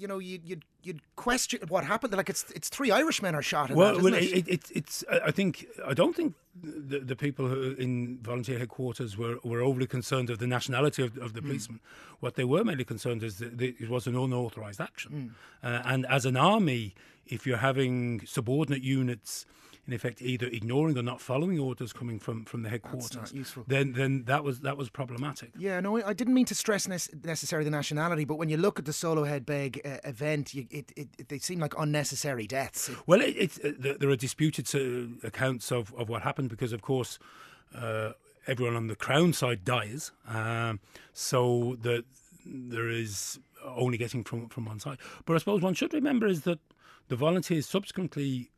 you know, you'd, you'd you'd question what happened. Like it's it's three Irishmen are shot. In well, that, well, it? It, it, it's I think I don't think the, the people who in volunteer headquarters were, were overly concerned of the nationality of, of the policemen. Mm. What they were mainly concerned is that it was an unauthorised action. Mm. Uh, and as an army, if you're having subordinate units, in effect, either ignoring or not following orders coming from, from the headquarters, that's not useful. Then then that was that was problematic. Yeah, no, I didn't mean to stress ne- necessarily the nationality, but when you look at the Soloheadbeg uh, event, you, it, it, it they seem like unnecessary deaths. Well, it, it's, uh, there are disputed uh, accounts of, of what happened because, of course, uh, everyone on the Crown side dies, uh, so that there is only getting from from one side. But I suppose one should remember is that the volunteers subsequently,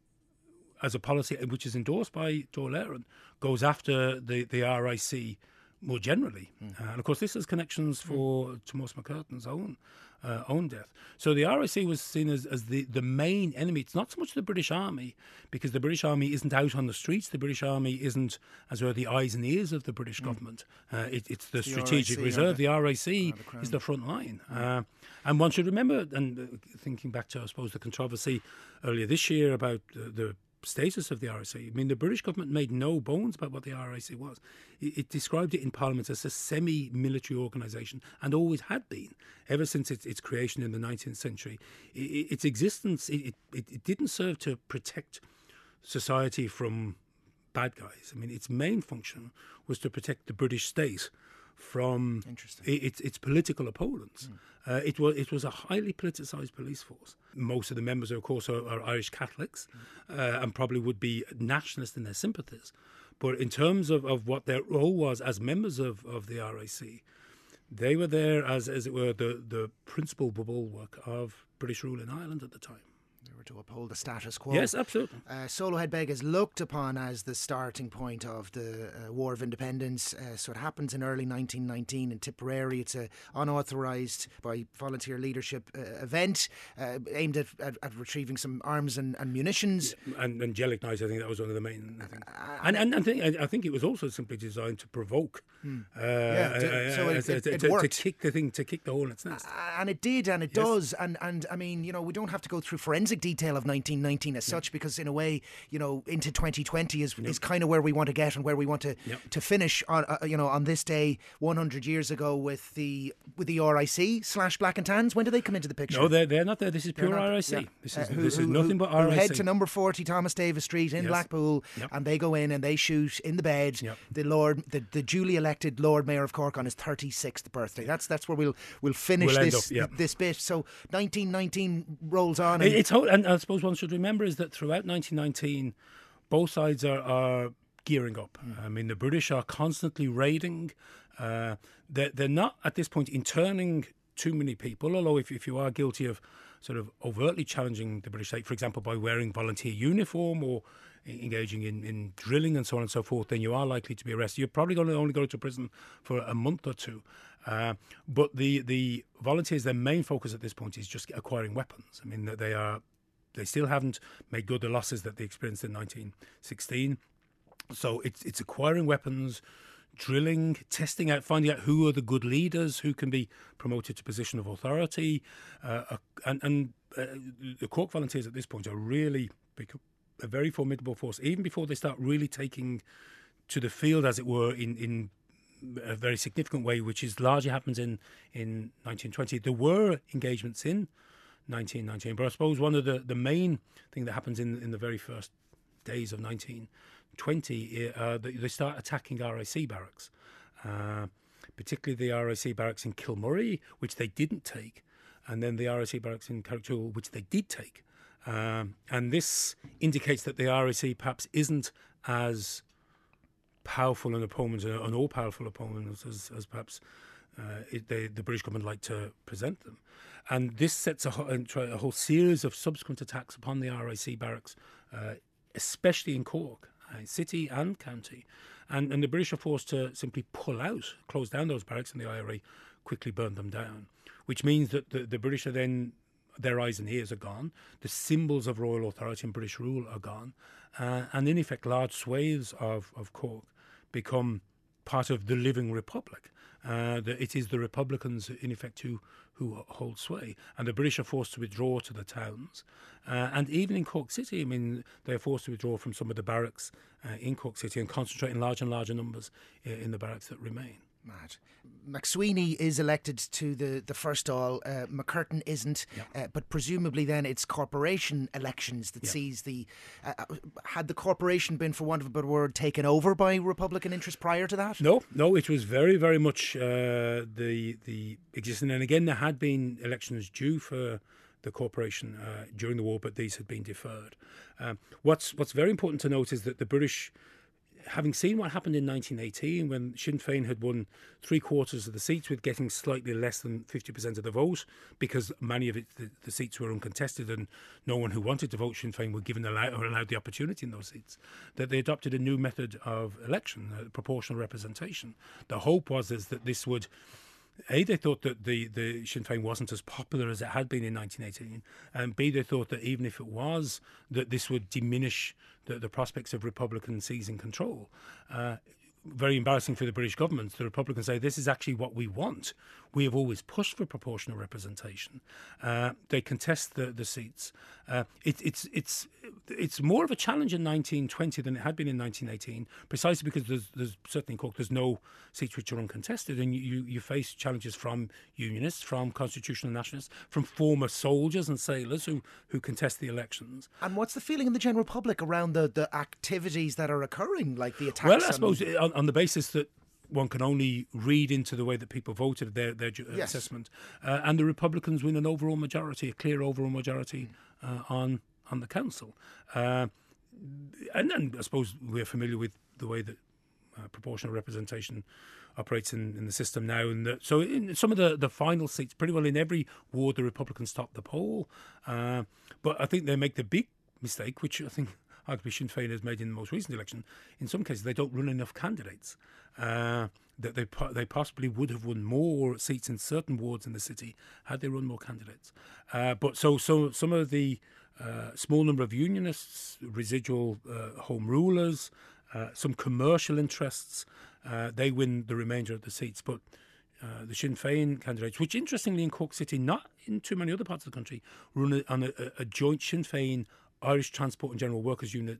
as a policy which is endorsed by Dáil Éireann, goes after the, the R I C more generally. Mm. Uh, and of course this has connections for Tomás Mac Curtain's own uh, own death. So the R I C was seen as, as the, the main enemy. It's not so much the British Army, because the British Army isn't out on the streets. The British Army isn't, as well, the eyes and ears of the British mm. government. Uh, it, it's the, the Strategic R I C Reserve. The, the R I C the is the front line. Uh, and one should remember, and thinking back to, I suppose, the controversy earlier this year about the, the status of the R I C. I mean, the British government made no bones about what the R I C was. It, it described it in Parliament as a semi-military organisation, and always had been ever since its, its creation in the nineteenth century. It, its existence, it, it, it didn't serve to protect society from bad guys. I mean, its main function was to protect the British state from its its political opponents. Mm. Uh, it was it was a highly politicised police force. Most of the members, of course, are, are Irish Catholics, mm. uh, and probably would be nationalist in their sympathies. But in terms of, of what their role was as members of, of the R I C, they were there as, as it were, the, the principal bulwark of British rule in Ireland at the time. They were to uphold the status quo. Yes, absolutely. Uh, Soloheadbeg is looked upon as the starting point of the uh, War of Independence. Uh, so it happens in early nineteen nineteen in Tipperary. It's an unauthorised by volunteer leadership uh, event uh, aimed at, at, at retrieving some arms and, and munitions. Yeah, and, and Gaelic Night, I think that was one of the main things. Uh, and and, and th- I think it was also simply designed to provoke. Hmm. Uh, yeah, to, so it, uh, it, it to, worked. To kick the thing, to kick the hole in its nest. Uh, and it did, and it yes. does. And, and I mean, you know, we don't have to go through forensic detail of nineteen nineteen as yeah. such, because in a way, you know, into twenty twenty is, yeah. is kind of where we want to get and where we want to yeah. to finish on uh, you know, on this day one hundred years ago with the with the R I C slash Black and Tans. When do they come into the picture? No, they're, they're not there. This is they're pure not, R I C. Yeah. This is uh, who, this who, is nothing who, but R I C. Who head to number forty Thomas Davis Street in yes. Blackpool, yep. and they go in and they shoot in the bed yep. the Lord, the, the duly elected Lord Mayor of Cork on his thirty-sixth birthday. That's that's where we'll we'll finish we'll this up, yep. this bit. So nineteen nineteen rolls on. And it, it's And I suppose one should remember is that throughout nineteen nineteen, both sides are, are gearing up. Mm. I mean, the British are constantly raiding. Uh, they're, they're not, at this point, interning too many people, although if, if you are guilty of sort of overtly challenging the British state, for example, by wearing volunteer uniform or engaging in, in drilling and so on and so forth, then you are likely to be arrested. You're probably going to only go to prison for a month or two. Uh, but the, the volunteers, their main focus at this point is just acquiring weapons. I mean, they are they still haven't made good the losses that they experienced in nineteen sixteen. So it's it's acquiring weapons, drilling, testing out, finding out who are the good leaders, who can be promoted to position of authority. Uh, and and uh, the Cork volunteers at this point are really big, a very formidable force, even before they start really taking to the field, as it were, in... in a very significant way, which is largely happens in, in nineteen twenty. There were engagements in nineteen nineteen, but I suppose one of the, the main thing that happens in, in the very first days of nineteen twenty, uh, they, they start attacking R I C barracks, uh, particularly the R I C barracks in Kilmurry, which they didn't take, and then the R I C barracks in Carricktool, which they did take. Um, and this indicates that the R I C perhaps isn't as powerful an opponent, an all-powerful opponent, as, as perhaps uh, it, they, the British government like to present them. And this sets a, a whole series of subsequent attacks upon the R I C barracks, uh, especially in Cork, uh, city and county. And, and the British are forced to simply pull out, close down those barracks, and the I R A quickly burn them down, which means that the, the British are then, their eyes and ears are gone, the symbols of royal authority and British rule are gone, uh, and in effect large swathes of, of Cork become part of the living republic. Uh, the, it is the Republicans, in effect, who, who hold sway, and the British are forced to withdraw to the towns. Uh, and even in Cork City, I mean, they're forced to withdraw from some of the barracks uh, in Cork City and concentrate in larger and larger numbers uh, in the barracks that remain. Mad. MacSwiney is elected to the, the first all, uh, McCurtain isn't, yep. uh, but presumably then it's corporation elections that yep. sees the... Uh, had the corporation been, for want of a better word, taken over by Republican interest prior to that? No, no, it was very, very much uh, the the existing. And again, there had been elections due for the corporation uh, during the war, but these had been deferred. Um, what's what's very important to note is that the British, having seen what happened in nineteen eighteen when Sinn Féin had won three quarters of the seats with getting slightly less than fifty percent of the vote, because many of it, the, the seats were uncontested and no one who wanted to vote Sinn Féin were given allow, or allowed the opportunity in those seats, that they adopted a new method of election, uh, proportional representation. The hope was is that this would... A, they thought that the, the Sinn Féin wasn't as popular as it had been in nineteen eighteen, and B, they thought that even if it was, that this would diminish the, the prospects of Republicans seizing control. Uh, very embarrassing for the British government. The Republicans say, this is actually what we want. We have always pushed for proportional representation. Uh, they contest the, the seats. Uh, it, it's, it's, it's more of a challenge in nineteen twenty than it had been in nineteen eighteen, precisely because there's, there's certainly in Cork, there's no seats which are uncontested, and you, you face challenges from unionists, from constitutional nationalists, from former soldiers and sailors who, who contest the elections. And what's the feeling in the general public around the, the activities that are occurring, like the attacks? Well, I suppose on, on the basis that one can only read into the way that people voted their, their yes. assessment. Uh, and the Republicans win an overall majority, a clear overall majority uh, on on the council. Uh, and, and I suppose we're familiar with the way that uh, proportional representation operates in, in the system now. And the, so in some of the, the final seats, pretty well in every ward, the Republicans top the poll. Uh, but I think they make the big mistake, which I think... arguably Sinn Féin has made in the most recent election, in some cases they don't run enough candidates. Uh, that they they possibly would have won more seats in certain wards in the city had they run more candidates. Uh, but so so some of the uh, small number of unionists, residual uh, home rulers, uh, some commercial interests, uh, they win the remainder of the seats. But Uh, the Sinn Féin candidates, which interestingly in Cork City, not in too many other parts of the country, run on a, a joint Sinn Féin Irish Transport and General Workers Unit,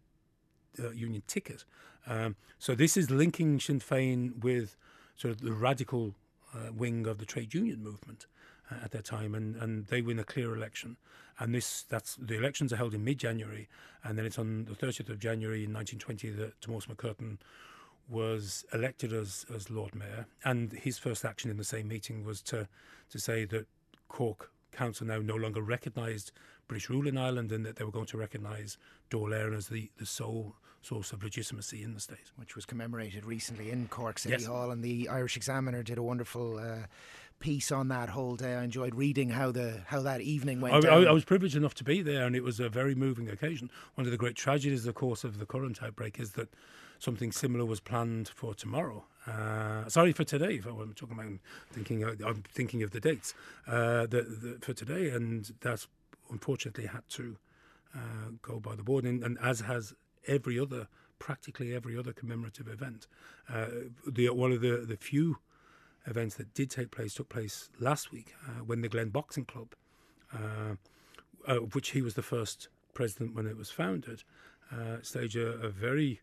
uh, Union ticket. Um, so this is linking Sinn Féin with sort of the radical uh, wing of the trade union movement uh, at that time, and, and they win a clear election. And this that's the elections are held in mid-January, and then it's on the thirtieth of January in nineteen twenty that Tomás Mac Curtain was elected as, as Lord Mayor, and his first action in the same meeting was to, to say that Cork Council now no longer recognised British rule in Ireland, and that they were going to recognise Dáil Éireann as the, the sole source of legitimacy in the state. Which was commemorated recently in Cork City yes. Hall, and the Irish Examiner did a wonderful uh, piece on that whole day. I enjoyed reading how the how that evening went I, down. I, I was privileged enough to be there, and it was a very moving occasion. One of the great tragedies, of course, of the current outbreak is that something similar was planned for tomorrow. Uh, sorry, for today. If I'm talking about thinking, I'm thinking of the dates uh, the, the, for today, and that unfortunately had to uh, go by the board. And, and as has every other, practically every other commemorative event, uh, the one of the the few events that did take place took place last week uh, when the Glen Boxing Club, uh, uh, of which he was the first president when it was founded, uh, staged a, a very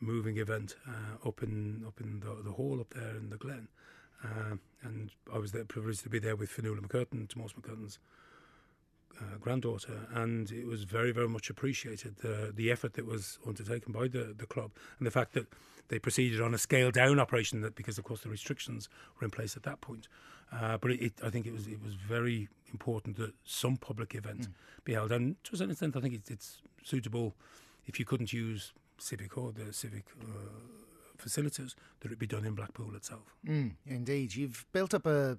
moving event uh, up in up in the, the hall up there in the Glen, uh, and I was there, privileged to be there with Fianna McCurtain, Tomás McCurtain's uh, granddaughter, and it was very very much appreciated the the effort that was undertaken by the the club, and the fact that they proceeded on a scaled down operation, that because of course the restrictions were in place at that point, Uh, but it, it, I think it was it was very important that some public event mm. be held. And to a certain extent, I think it, it's suitable if you couldn't use civic or the civic uh, facilities, that it be done in Blackpool itself. Mm, indeed. You've built up a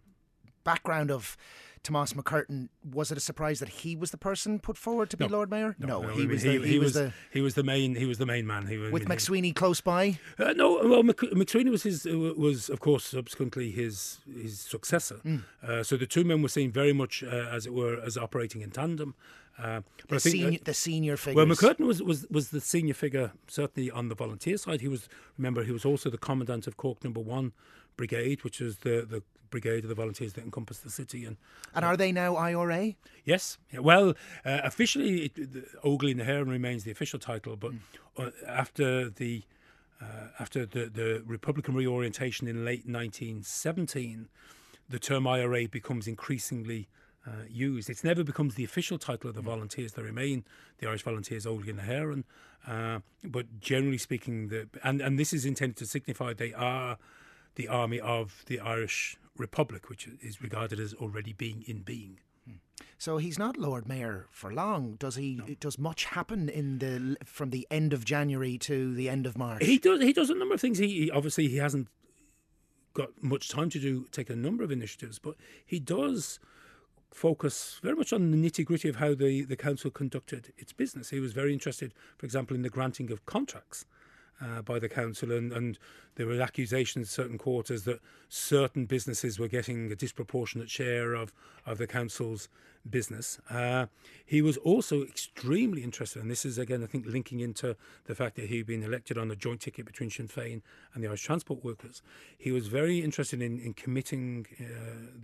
background of Tomás Mac Curtain. Was it a surprise that he was the person put forward to be no, Lord Mayor? No, no, no he was he, the he, he was, was the he was the main he was the main man. He was, with he, MacSwiney he, close by. Uh, no, well, Mac, MacSwiney was his was of course subsequently his his successor. Mm. Uh, so the two men were seen very much uh, as it were as operating in tandem. Uh, but the, I think senior, that, the senior figure. Well, McCurtain was, was was the senior figure certainly on the volunteer side. He was remember he was also the commandant of Cork Number One Brigade, which is the, the brigade of the volunteers that encompass the city. And and uh, are they now I R A? Yes. Yeah, well, uh, officially, Óglaigh na hÉireann remains the official title, but mm. uh, after the uh, after the, the Republican reorientation in late nineteen seventeen, the term I R A becomes increasingly Uh, used. It never becomes the official title of the mm. volunteers. They remain the Irish Volunteers, Óglaigh na hÉireann. Uh, but generally speaking, the and, and this is intended to signify they are the army of the Irish Republic, which is regarded as already being in being. Mm. So he's not Lord Mayor for long, does he? No. Does much happen in the from the end of January to the end of March? He does. He does a number of things. He, he obviously he hasn't got much time to do take a number of initiatives, but he does focus very much on the nitty-gritty of how the, the council conducted its business. He was very interested, for example, in the granting of contracts uh, by the council, and, and there were accusations in certain quarters that certain businesses were getting a disproportionate share of, of the council's business. Uh, he was also extremely interested, and this is, again, I think, linking into the fact that he'd been elected on a joint ticket between Sinn Féin and the Irish Transport Workers. He was very interested in, in committing uh,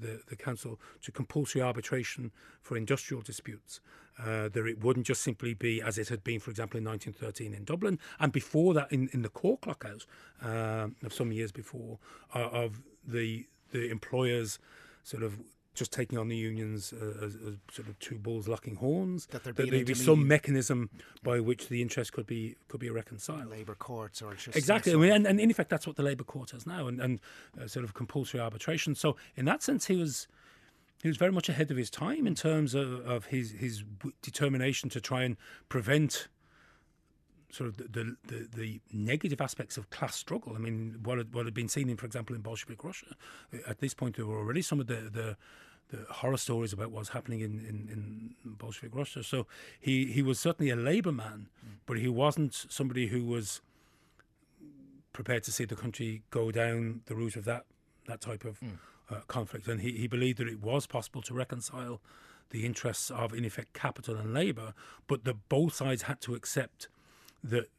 the, the council to compulsory arbitration for industrial disputes, uh, that it wouldn't just simply be as it had been, for example, in nineteen thirteen in Dublin, and before that in, in the Cork lockout uh, of some years before, uh, of the the employers sort of just taking on the unions uh, as, as sort of two bulls locking horns, that there would be some mechanism by which the interest could be could be reconciled. Labour courts or just... Exactly, I mean, and, and in effect that's what the Labour court has now, and, and uh, sort of compulsory arbitration. So in that sense he was he was very much ahead of his time in terms of, of his, his determination to try and prevent sort of the, the, the, the negative aspects of class struggle. I mean, what had, what had been seen in, for example, in Bolshevik Russia, at this point there were already some of the, the, the horror stories about what was happening in, in, in Bolshevik Russia. So he, he was certainly a Labour man, mm. but he wasn't somebody who was prepared to see the country go down the route of that, that type of mm. uh, conflict. And he, he believed that it was possible to reconcile the interests of, in effect, capital and Labour, but that both sides had to accept that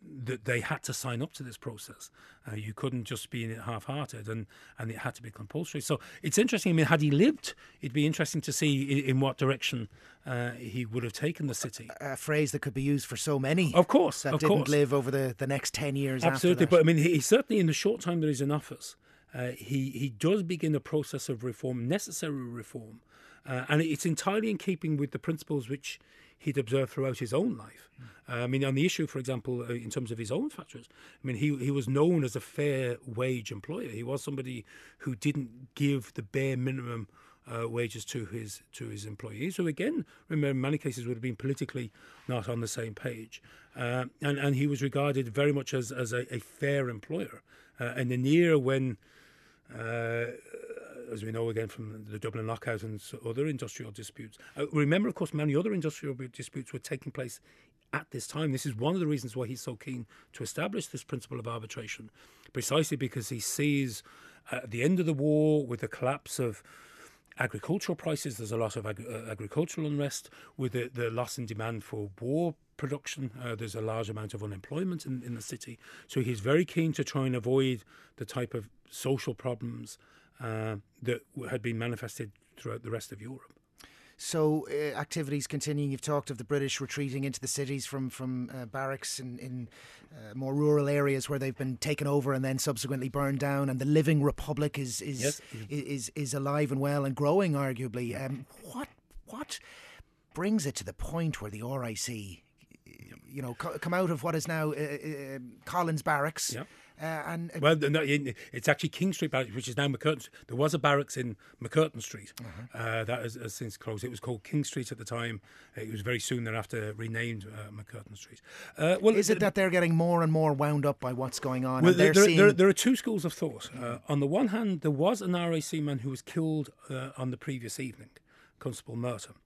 that they had to sign up to this process. Uh, you couldn't just be in it half-hearted, and, and it had to be compulsory. So it's interesting. I mean, had he lived, it'd be interesting to see in, in what direction uh, he would have taken the city. A, a phrase that could be used for so many. Of course, that of didn't course. live over the, the next ten years Absolutely, after that. But I mean, he, he certainly in the short time that he's in office, uh, he, he does begin a process of reform, necessary reform. Uh, and it's entirely in keeping with the principles which he'd observed throughout his own life. Mm. Uh, I mean, on the issue, for example, uh, in terms of his own factors, I mean, he he was known as a fair wage employer. He was somebody who didn't give the bare minimum uh, wages to his to his employees, who again, remember, in many cases would have been politically not on the same page. Uh, and, and he was regarded very much as, as a, a fair employer. Uh, and in the era when... Uh, as we know again from the Dublin lockout and other industrial disputes. Uh, remember, of course, many other industrial disputes were taking place at this time. This is one of the reasons why he's so keen to establish this principle of arbitration, precisely because he sees uh, at the end of the war, with the collapse of agricultural prices, there's a lot of ag- uh, agricultural unrest, with the, the loss in demand for war production. Uh, there's a large amount of unemployment in, in the city. So he's very keen to try and avoid the type of social problems Uh, that had been manifested throughout the rest of Europe. So uh, activities continuing. You've talked of the British retreating into the cities from, from uh, barracks in, in uh, more rural areas where they've been taken over and then subsequently burned down, and the living republic is is yes. is, is, is alive and well and growing, arguably. Um, what, what brings it to the point where the R I C you know, co- come out of what is now uh, uh, Colin's Barracks. Yeah. Uh, and uh, well, no, it's actually King Street Barracks, which is now McCurtain. There was a barracks in McCurtain Street uh-huh. uh, that has, has since closed. It was called King Street at the time. It was very soon thereafter renamed uh, McCurtain Street. Uh, well, is it uh, that they're getting more and more wound up by what's going on? Well, and there, there, seeing... there, there are two schools of thought. Uh, on the one hand, there was an R I C man who was killed uh, on the previous evening, Constable Murtagh,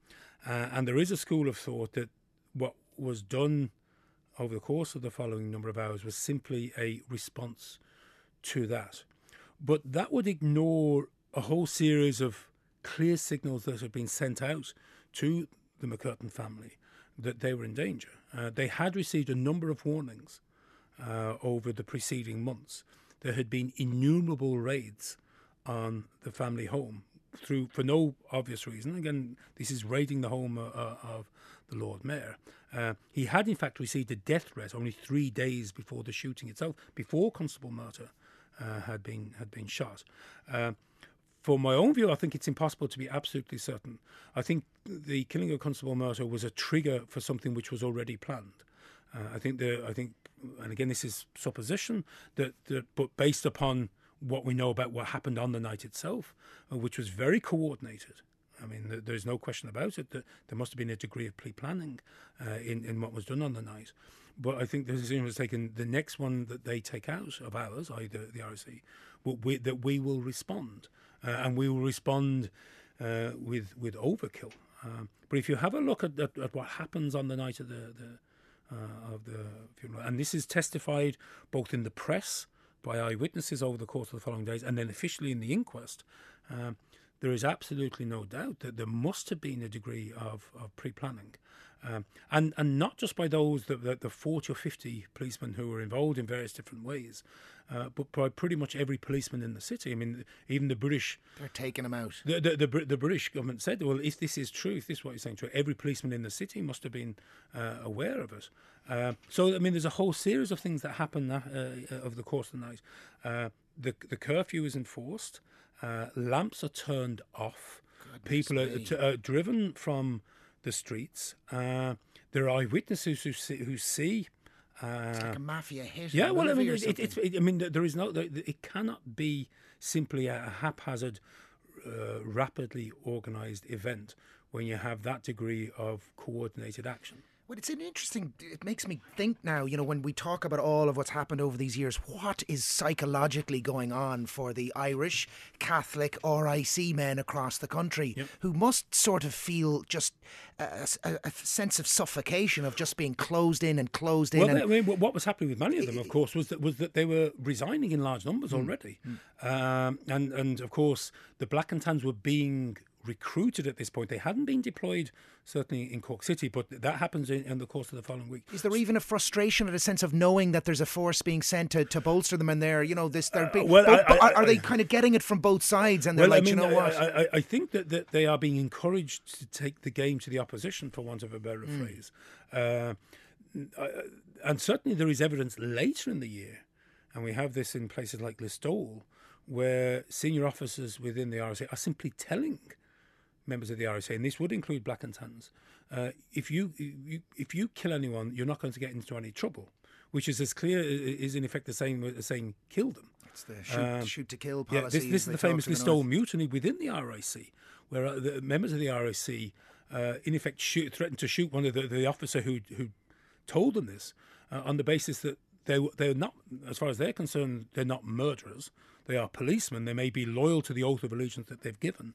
uh, and there is a school of thought that what was done over the course of the following number of hours was simply a response to that. But that would ignore a whole series of clear signals that had been sent out to the McCurtain family that they were in danger. Uh, they had received a number of warnings uh, over the preceding months. There had been innumerable raids on the family home through for no obvious reason. Again, this is raiding the home uh, of the Lord Mayor. Uh, he had, in fact, received a death threat only three days before the shooting itself, before Constable Murtagh uh, had been had been shot. Uh, for my own view, I think it's impossible to be absolutely certain. I think the killing of Constable Murtagh was a trigger for something which was already planned. Uh, I think the I think, and again, this is supposition, that, that but based upon what we know about what happened on the night itself, uh, which was very coordinated. I mean, th- there's no question about it that there must have been a degree of pre-planning uh, in, in what was done on the night. But I think the decision was taken, the next one that they take out of ours, that is the R I C, what we, that we will respond. Uh, and we will respond uh, with with overkill. Um, but if you have a look at, at, at what happens on the night of the, the, uh, of the funeral, and this is testified both in the press by eyewitnesses over the course of the following days and then officially in the inquest, um, there is absolutely no doubt that there must have been a degree of, of pre-planning. Um, and, and not just by those, that, that the forty or fifty policemen who were involved in various different ways, uh, but by pretty much every policeman in the city. I mean, even the British... They're taking them out. The, the, the, the British government said, well, if this is true, if this is what you're saying true, every policeman in the city must have been uh, aware of it. Uh, so, I mean, there's a whole series of things that happen uh, uh, over the course of the night. Uh, the, the curfew is enforced. Uh, lamps are turned off. Goodness People are t- uh, driven from the streets. Uh, there are eyewitnesses who see. Who see uh, it's like a mafia hit. Yeah, well, I mean, it, it, it, I mean, there is no. It cannot be simply a haphazard, uh, rapidly organised event when you have that degree of coordinated action. Well, it's an interesting, it makes me think now, you know, when we talk about all of what's happened over these years, what is psychologically going on for the Irish Catholic R I C men across the country, yep, who must sort of feel just a, a, a sense of suffocation of just being closed in and closed in. Well, and I mean, what was happening with many of them, of course, was that was that they were resigning in large numbers mm. already. Mm. Um, and, and, of course, the Black and Tans were being recruited at this point. They hadn't been deployed, certainly in Cork City, but that happens in, in the course of the following week. Is there even a frustration or a sense of knowing that there's a force being sent to, to bolster them and they're, you know, this, they're being, uh, well, but, I, I, are, are they kind of getting it from both sides and they're well, like, I mean, you know I, what? I, I, I think that, that they are being encouraged to take the game to the opposition, for want of a better mm. phrase. Uh, and certainly there is evidence later in the year, and we have this in places like Listowel, where senior officers within the R I C are simply telling members of the R I C, and this would include Black and Tans, uh, if you, you if you kill anyone, you're not going to get into any trouble, which is as clear is in effect the same as saying kill them. It's the shoot, um, shoot to kill policy. Yeah, this, this is the famous Listowel mutiny within the R I C, where uh, the members of the R I C uh, in effect shoot, threatened to shoot one of the, the officer who who told them this uh, on the basis that they they're not, as far as they're concerned, they're not murderers. They are policemen. They may be loyal to the oath of allegiance that they've given.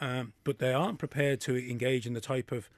Um, but they aren't prepared to engage in the type of,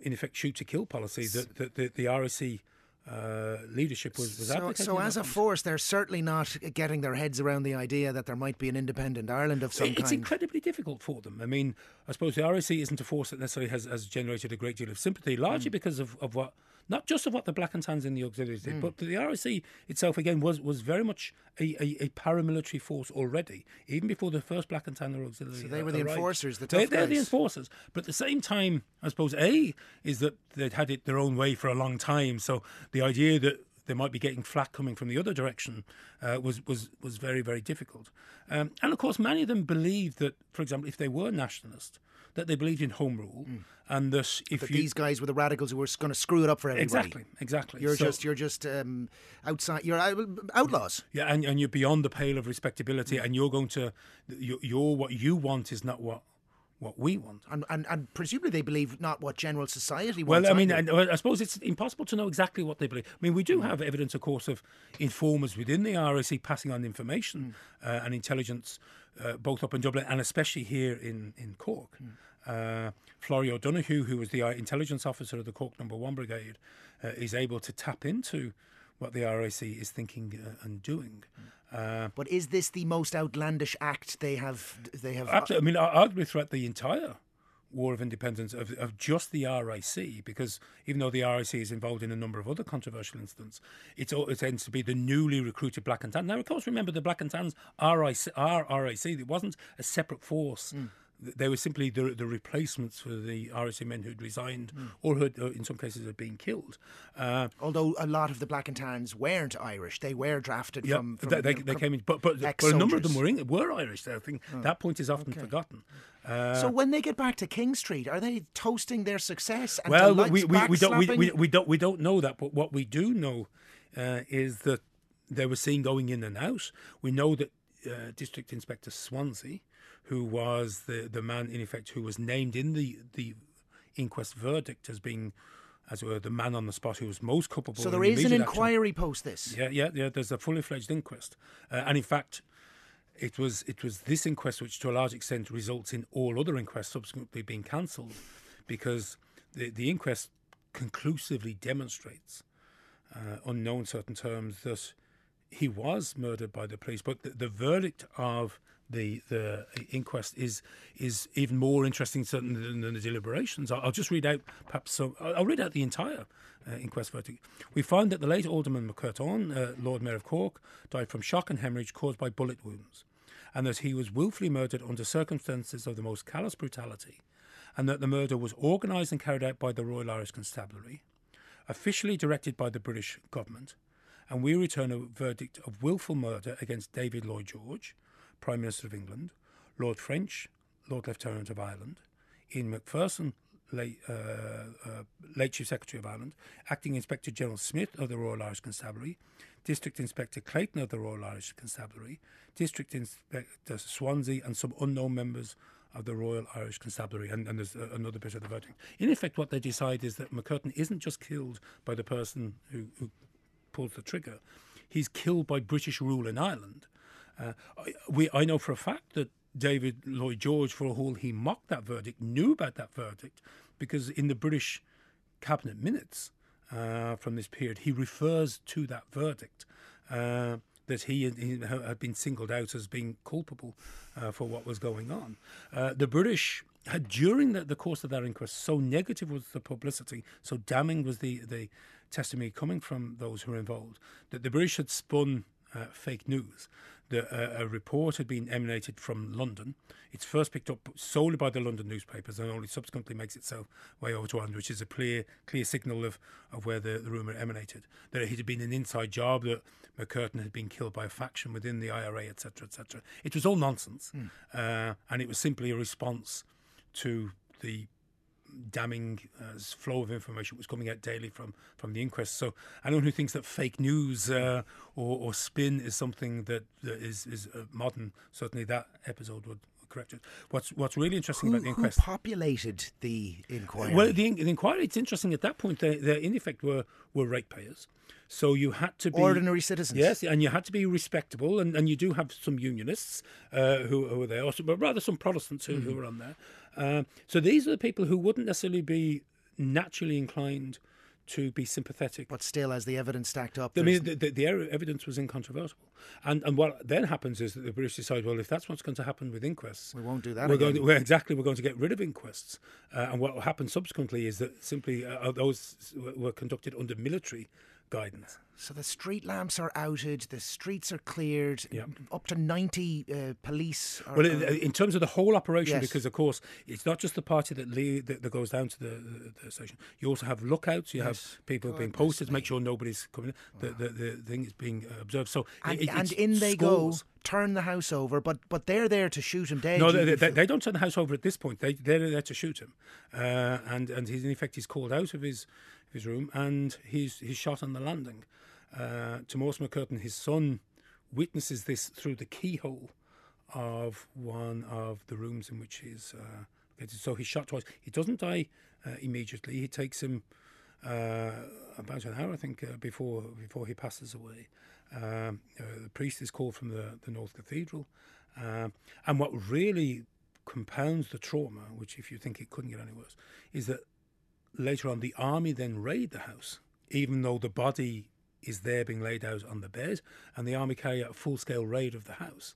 in effect, shoot-to-kill policy that, that, that the R I C uh, leadership was, was so, advocating. So as a force, they're certainly not getting their heads around the idea that there might be an independent Ireland of some it's kind. It's incredibly difficult for them. I mean, I suppose the R I C isn't a force that necessarily has, has generated a great deal of sympathy, largely mm. because of, of what, not just of what the Black and Tans in the Auxiliaries did, mm. but the R I C itself, again, was, was very much a, a, a paramilitary force already, even before the first Black and Tan Auxiliaries. So they were the arrived. enforcers, the tough they, They're guys. the enforcers. But at the same time, I suppose, A, is that they'd had it their own way for a long time. So the idea that they might be getting flack coming from the other direction uh, was, was, was very, very difficult. Um, and of course, many of them believed that, for example, if they were nationalist, that they believed in Home Rule, mm. and that if that you, these guys were the radicals who were going to screw it up for everybody. Exactly, exactly. You're so, just, you're just um, outside. You're outlaws. Yeah, and, and you're beyond the pale of respectability, mm. and you're going to, you're, you're what you want is not what. what we want. And, and and presumably they believe not what general society wants. Well, I mean, and, well, I suppose it's impossible to know exactly what they believe. I mean, we do have evidence, of course, of informers within the R I C passing on information mm. uh, and intelligence, uh, both up in Dublin and especially here in, in Cork. Mm. Uh, Florrie O'Donoghue, who was the intelligence officer of the Cork Number One Brigade, uh, is able to tap into what the R I C is thinking uh, and doing. Mm. Uh, but is this the most outlandish act they have? They have. Absolutely. I mean, arguably throughout the entire War of Independence of, of just the R I C, because even though the R I C is involved in a number of other controversial incidents, it's, it tends to be the newly recruited Black and Tans. Now, of course, remember the Black and Tans are R I C. It wasn't a separate force. Mm. They were simply the, the replacements for the R I C men who'd resigned mm. or had, uh, in some cases, had been killed. Uh, Although a lot of the Black and Tans weren't Irish. They were drafted yeah, from, from... They, they, from they came in, but, but, but a number of them were, in, were Irish. I think oh. that point is often okay. forgotten. Uh, so when they get back to King Street, are they toasting their success? And well, we, we, we, don't, we, we, we, don't, we don't know that, but what we do know uh, is that they were seen going in and out. We know that uh, District Inspector Swansea, who was the, the man, in effect, who was named in the, the inquest verdict as being, as it were, the man on the spot who was most culpable. So there is an inquiry post this? Yeah, yeah, yeah. There's a fully fledged inquest. Uh, and in fact, it was it was this inquest which, to a large extent, results in all other inquests subsequently being cancelled, because the, the inquest conclusively demonstrates, uh, unknown certain terms, that he was murdered by the police. But the, the verdict of the the inquest is is even more interesting certainly than, than the deliberations. I'll, I'll just read out perhaps some, I'll read out the entire uh, inquest verdict. We find that the late Alderman McCurtain, uh, Lord Mayor of Cork, died from shock and hemorrhage caused by bullet wounds, and that he was willfully murdered under circumstances of the most callous brutality, and that the murder was organised and carried out by the Royal Irish Constabulary, officially directed by the British government, and we return a verdict of willful murder against David Lloyd George, Prime Minister of England, Lord French, Lord Lieutenant of Ireland, Ian Macpherson, late, uh, uh, late Chief Secretary of Ireland, Acting Inspector General Smith of the Royal Irish Constabulary, District Inspector Clayton of the Royal Irish Constabulary, District Inspector Swansea, and some unknown members of the Royal Irish Constabulary. And, and there's uh, another bit of the verdict. In effect, what they decide is that McCurtain isn't just killed by the person who, who pulls the trigger, he's killed by British rule in Ireland. Uh, we, I know for a fact that David Lloyd George, for all he mocked that verdict, knew about that verdict, because in the British cabinet minutes uh, from this period, he refers to that verdict, uh, that he had, he had been singled out as being culpable uh, for what was going on. Uh, the British had, during the, the course of that inquest, so negative was the publicity, so damning was the, the testimony coming from those who were involved, that the British had spun uh, fake news. The, uh, a report had been emanated from London. It's first picked up solely by the London newspapers and only subsequently makes itself way over to Ireland, which is a clear clear signal of, of where the, the rumour emanated. That it had been an inside job, that McCurtain had been killed by a faction within the I R A, et cetera, et cetera. It was all nonsense. Mm. Uh, and it was simply a response to the damning uh, flow of information was coming out daily from, from the inquest. So anyone who thinks that fake news uh, or, or spin is something that, that is, is uh, modern, certainly that episode would correct it. What's, what's really interesting who, about the inquest... Who populated the inquiry? Well, the, the inquiry, it's interesting, at that point, they, they in effect were, were ratepayers. So you had to be... Ordinary citizens. Yes, and you had to be respectable, and, and you do have some Unionists uh, who, who were there, also, but rather some Protestants who, mm-hmm. who were on there. Uh, so these are the people who wouldn't necessarily be naturally inclined to be sympathetic. But still, as the evidence stacked up... I mean, the, the, the evidence was incontrovertible. And and what then happens is that the British decide, well, if that's what's going to happen with inquests... We won't do that we're going to, we're, Exactly, we're going to get rid of inquests. Uh, and what happened subsequently is that simply uh, those were conducted under military guidance. So the street lamps are outed, the streets are cleared, yep. up to ninety uh, police. Are, well, in, in terms of the whole operation, yes. because, of course, it's not just the party that le- that, that goes down to the, the station. You also have lookouts, you yes. have people God being posted to make sure nobody's coming in. Wow. The, the, the thing is being observed. So And, it, and in they schools. go, turn the house over, but but they're there to shoot him dead. No, they, they, they don't turn the house over at this point. They, they're there to shoot him. Uh, and, and he's in effect, he's called out of his... his room, and he's he's shot on the landing. Uh, Tomás Mac Curtain, his son, witnesses this through the keyhole of one of the rooms in which he's uh, so he's shot twice. He doesn't die uh, immediately. He takes him uh, about an hour, I think, uh, before before he passes away. Um, uh, the priest is called from the, the North Cathedral, uh, and what really compounds the trauma, which if you think it couldn't get any worse, is that later on, the army then raid the house, even though the body is there being laid out on the bed, and the army carry out a full-scale raid of the house.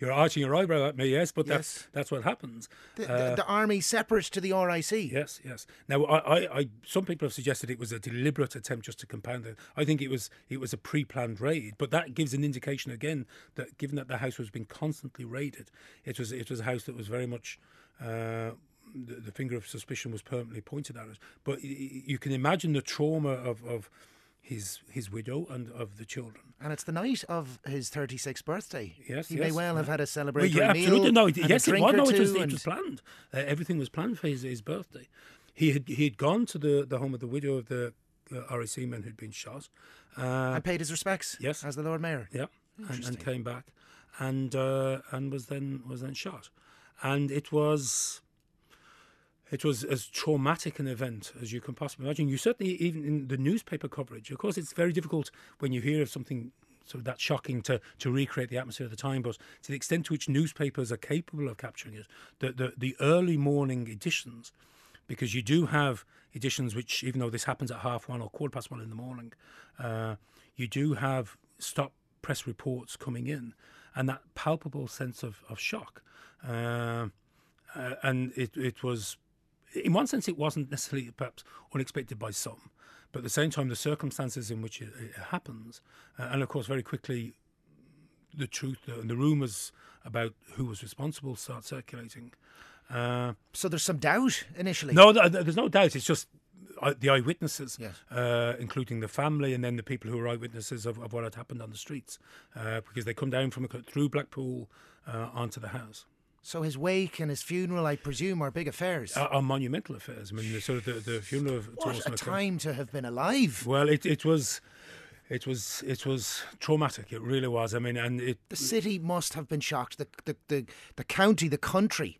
You're arching your eyebrow at me, yes, but yes. that's that's what happens. The, the, uh, the army separates to the R I C. Yes, yes. Now, I, I, I, some people have suggested it was a deliberate attempt just to compound it. I think it was it was a pre-planned raid, but that gives an indication again that given that the house was being constantly raided, it was it was a house that was very much. Uh, The, the finger of suspicion was permanently pointed at us. But you can imagine the trauma of, of his his widow and of the children. And it's the night of his thirty-sixth birthday. Yes, He yes. may well have had a celebratory well, yeah, meal. Absolutely. No, yes, it was. No, it was, it was planned. Uh, everything was planned for his, his birthday. He had he had gone to the, the home of the widow of the uh, R I C men who'd been shot. Uh, and paid his respects yes. as the Lord Mayor. Yeah, and, and came back and uh, and was then was then shot. And it was... It was as traumatic an event as you can possibly imagine. You certainly, even in the newspaper coverage, of course, it's very difficult when you hear of something sort of that shocking to, to recreate the atmosphere of the time, but to the extent to which newspapers are capable of capturing it, the, the, the early morning editions, because you do have editions which, even though this happens at half one or quarter past one in the morning, uh, you do have stop press reports coming in, and that palpable sense of, of shock. Uh, uh, and it, it was... In one sense, it wasn't necessarily perhaps unexpected by some, but at the same time, the circumstances in which it, it happens, uh, and of course, very quickly, the truth uh, and the rumours about who was responsible start circulating. Uh, so there's some doubt initially. No, no there's no doubt. It's just uh, the eyewitnesses, yes. uh, including the family, and then the people who are eyewitnesses of, of what had happened on the streets, uh, because they come down from through Blackpool uh, onto the house. So his wake and his funeral, I presume, are big affairs. Are, are monumental affairs. I mean, the, sort of the, the funeral. Of what a time to have been alive. Well, it, it was, it was, it was traumatic. It really was. I mean, and it. The city must have been shocked. The the the, the county, the country.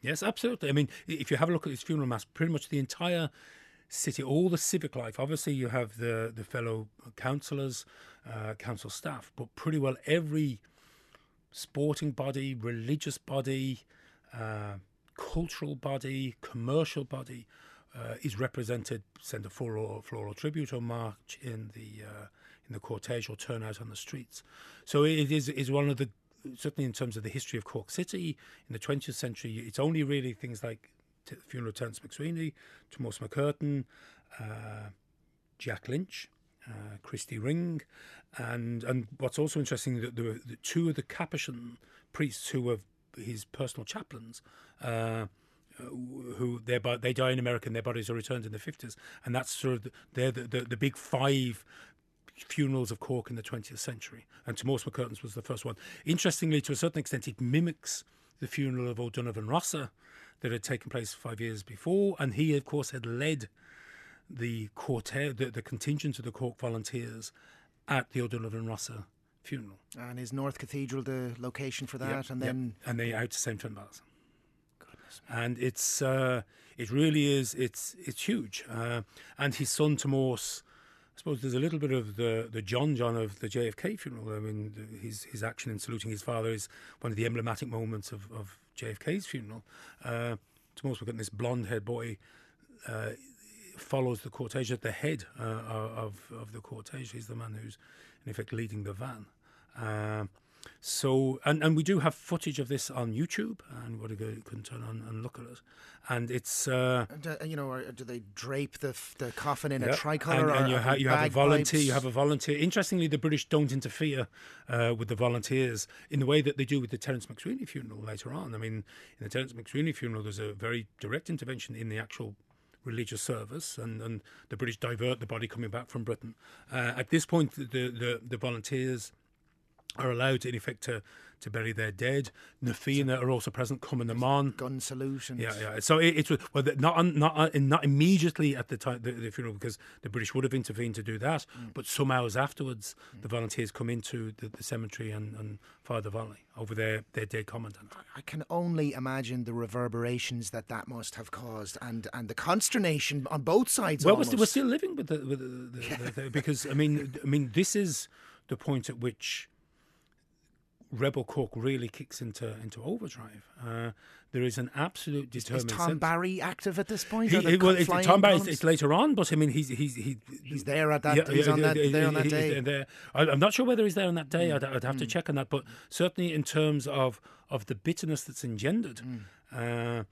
Yes, absolutely. I mean, if you have a look at his funeral mass, pretty much the entire city, all the civic life. Obviously, you have the the fellow councillors, uh, council staff, but pretty well every. Sporting body, religious body, uh, cultural body, commercial body uh, is represented. Send a floral, floral tribute or march in the uh, in the cortege or turnout on the streets. So it is is one of the certainly in terms of the history of Cork City in the twentieth century. It's only really things like the funeral of Terence MacSwiney, Tomás Mac Curtain, uh, Jack Lynch. Uh, Christy Ring, and and what's also interesting that there were the two of the Capuchin priests who were his personal chaplains, uh, who their they die in America and their bodies are returned in the fifties, and that's sort of the, they're the, the the big five funerals of Cork in the twentieth century. And Tomás Mac Curtain's was the first one. Interestingly, to a certain extent, it mimics the funeral of O'Donovan Rossa that had taken place five years before, and he of course had led. The cortege, the, the contingent of the Cork Volunteers at the O'Donovan Rossa funeral. And is North Cathedral the location for that? Yep, and then yep. And they out to Saint Finbarr's. Goodness. And it's uh, it really is it's it's huge. Uh, and his son Tomás, I suppose there's a little bit of the the John John of the J F K funeral. I mean, his his action in saluting his father is one of the emblematic moments of, of J F K's funeral. Uh, Tomás, we're getting this blonde-haired boy. Uh, follows the cortege at the head uh, of of the cortege. He's the man who's in effect leading the van. Uh, So, and, and we do have footage of this on YouTube, and what you can turn on and look at it. And it's uh, and, uh, you know, or do they drape the f- the coffin in yeah, a tricolour? And, and you, ha- you have a volunteer. Pipes. You have a volunteer. Interestingly, the British don't interfere uh, with the volunteers in the way that they do with the Terence MacSwiney funeral later on. I mean, in the Terence MacSwiney funeral, there's a very direct intervention in the actual religious service, and, and the British divert the body coming back from Britain. Uh, at this point, the the, the volunteers are allowed, in effect, to, to bury their dead. Na Fianna are also present, coming the Mon. Gun solutions. Yeah, yeah. So it, it well, not not not immediately at the time the, the funeral, because the British would have intervened to do that. Mm. But some hours afterwards, mm. the volunteers come into the, the cemetery and, and fire the volley over their, their dead commandant. I can only imagine the reverberations that that must have caused, and, and the consternation on both sides. Well, almost. We're still living with the, with the, the, yeah. the, the because I mean I mean this is the point at which Rebel Cork really kicks into into overdrive. Uh, there is an absolute determination. Is Tom sense. Barry active at this point? He, he, well, it's, Tom Barry is it's later on, but I mean, he's he's he, he's there at that. Yeah, he's yeah, on that, he, there on that he, day. There. I, I'm not sure whether he's there on that day. Mm. I'd, I'd have mm. to check on that. But certainly, in terms of of the bitterness that's engendered. Mm. Uh,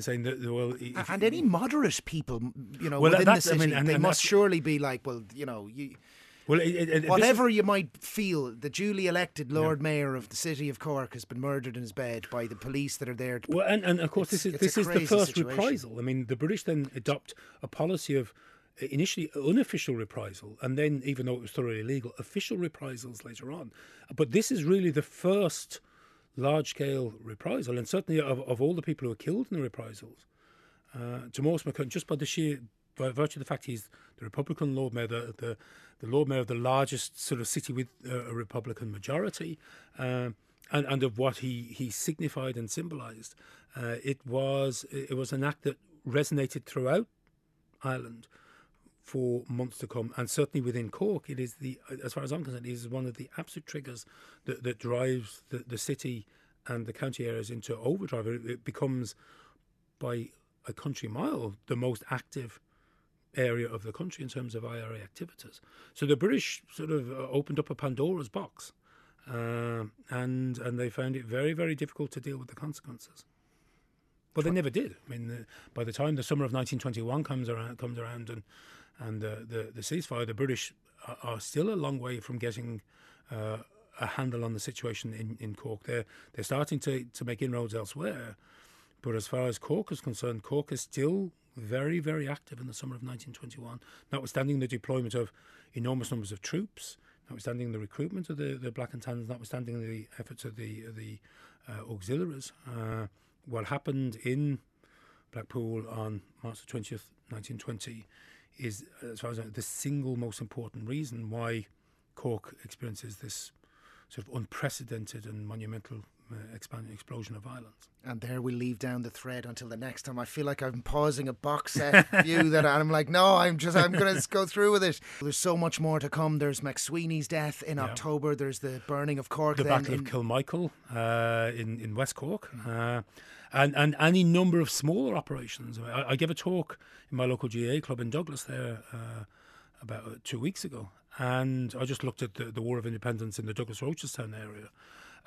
Saying that, well, if, and any moderate people, you know, well, within the city, I mean, and, they and must surely be like, well, you know, you. Well, it, it, whatever you might feel, the duly elected Lord yeah. Mayor of the City of Cork has been murdered in his bed by the police that are there. To well, and, and of course, this is this is the first situation. reprisal. I mean, the British then adopt a policy of initially unofficial reprisal, and then, even though it was thoroughly illegal, official reprisals later on. But this is really the first large-scale reprisal, and certainly of, of all the people who were killed in the reprisals, uh, Tomás MacCurtain, just by the sheer... by virtue of the fact he's the Republican Lord Mayor, the the, the Lord Mayor of the largest sort of city with uh, a Republican majority, uh, and and of what he, he signified and symbolised, uh, it was it was an act that resonated throughout Ireland for months to come, and certainly within Cork, it is the as far as I'm concerned, it is one of the absolute triggers that that drives the, the city and the county areas into overdrive. It, it becomes by a country mile the most active area of the country in terms of I R A activities. So the British sort of opened up a Pandora's box, uh, and and they found it very, very difficult to deal with the consequences. But they never did. I mean, the, by the time the summer of nineteen twenty-one comes around, comes around, and and the the, the ceasefire, the British are, are still a long way from getting uh, a handle on the situation in, in Cork. They're they're starting to to make inroads elsewhere, but as far as Cork is concerned, Cork is still very, very active in the summer of nineteen twenty-one, notwithstanding the deployment of enormous numbers of troops, notwithstanding the recruitment of the, the Black and Tans, notwithstanding the efforts of the of the uh, Auxiliaries. Uh, what happened in Blackpool on March twentieth, nineteen twenty is, as far as I know, the single most important reason why Cork experiences this sort of unprecedented and monumental Uh, expand, explosion of violence. And there we leave down the thread until the next time. I feel like I'm pausing a box set view that I'm like, no, I'm just, I'm going to go through with it. There's so much more to come. There's MacSwiney's death in yeah. October. There's the burning of Cork. The then Battle in of Kilmichael uh, in, in West Cork. Uh, and, and any number of smaller operations. I, I gave a talk in my local G A A club in Douglas there uh, about two weeks ago. And I just looked at the, the War of Independence in the Douglas-Rochestown area.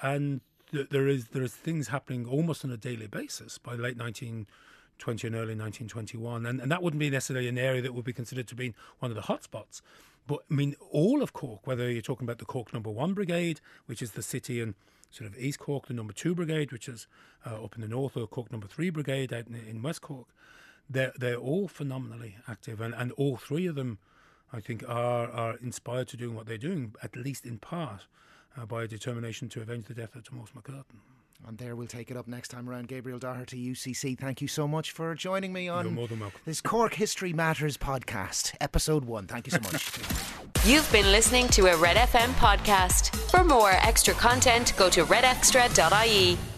And There is there is things happening almost on a daily basis by late nineteen twenty and early nineteen twenty-one, and, and that wouldn't be necessarily an area that would be considered to be one of the hotspots. But I mean, all of Cork, whether you're talking about the Cork Number One Brigade, which is the city and sort of East Cork, the Number Two Brigade, which is uh, up in the north, or Cork Number Three Brigade out in, in West Cork, they're they're all phenomenally active, and, and all three of them, I think, are are inspired to doing what they're doing, at least in part, Uh, by a determination to avenge the death of Tomás MacCurtain. And there we'll take it up next time around. Gabriel Doherty, U C C, thank you so much for joining me on You're more than welcome. This Cork History Matters podcast, episode one. Thank you so much. You've been listening to a Red F M podcast. For more extra content, go to red extra dot I E.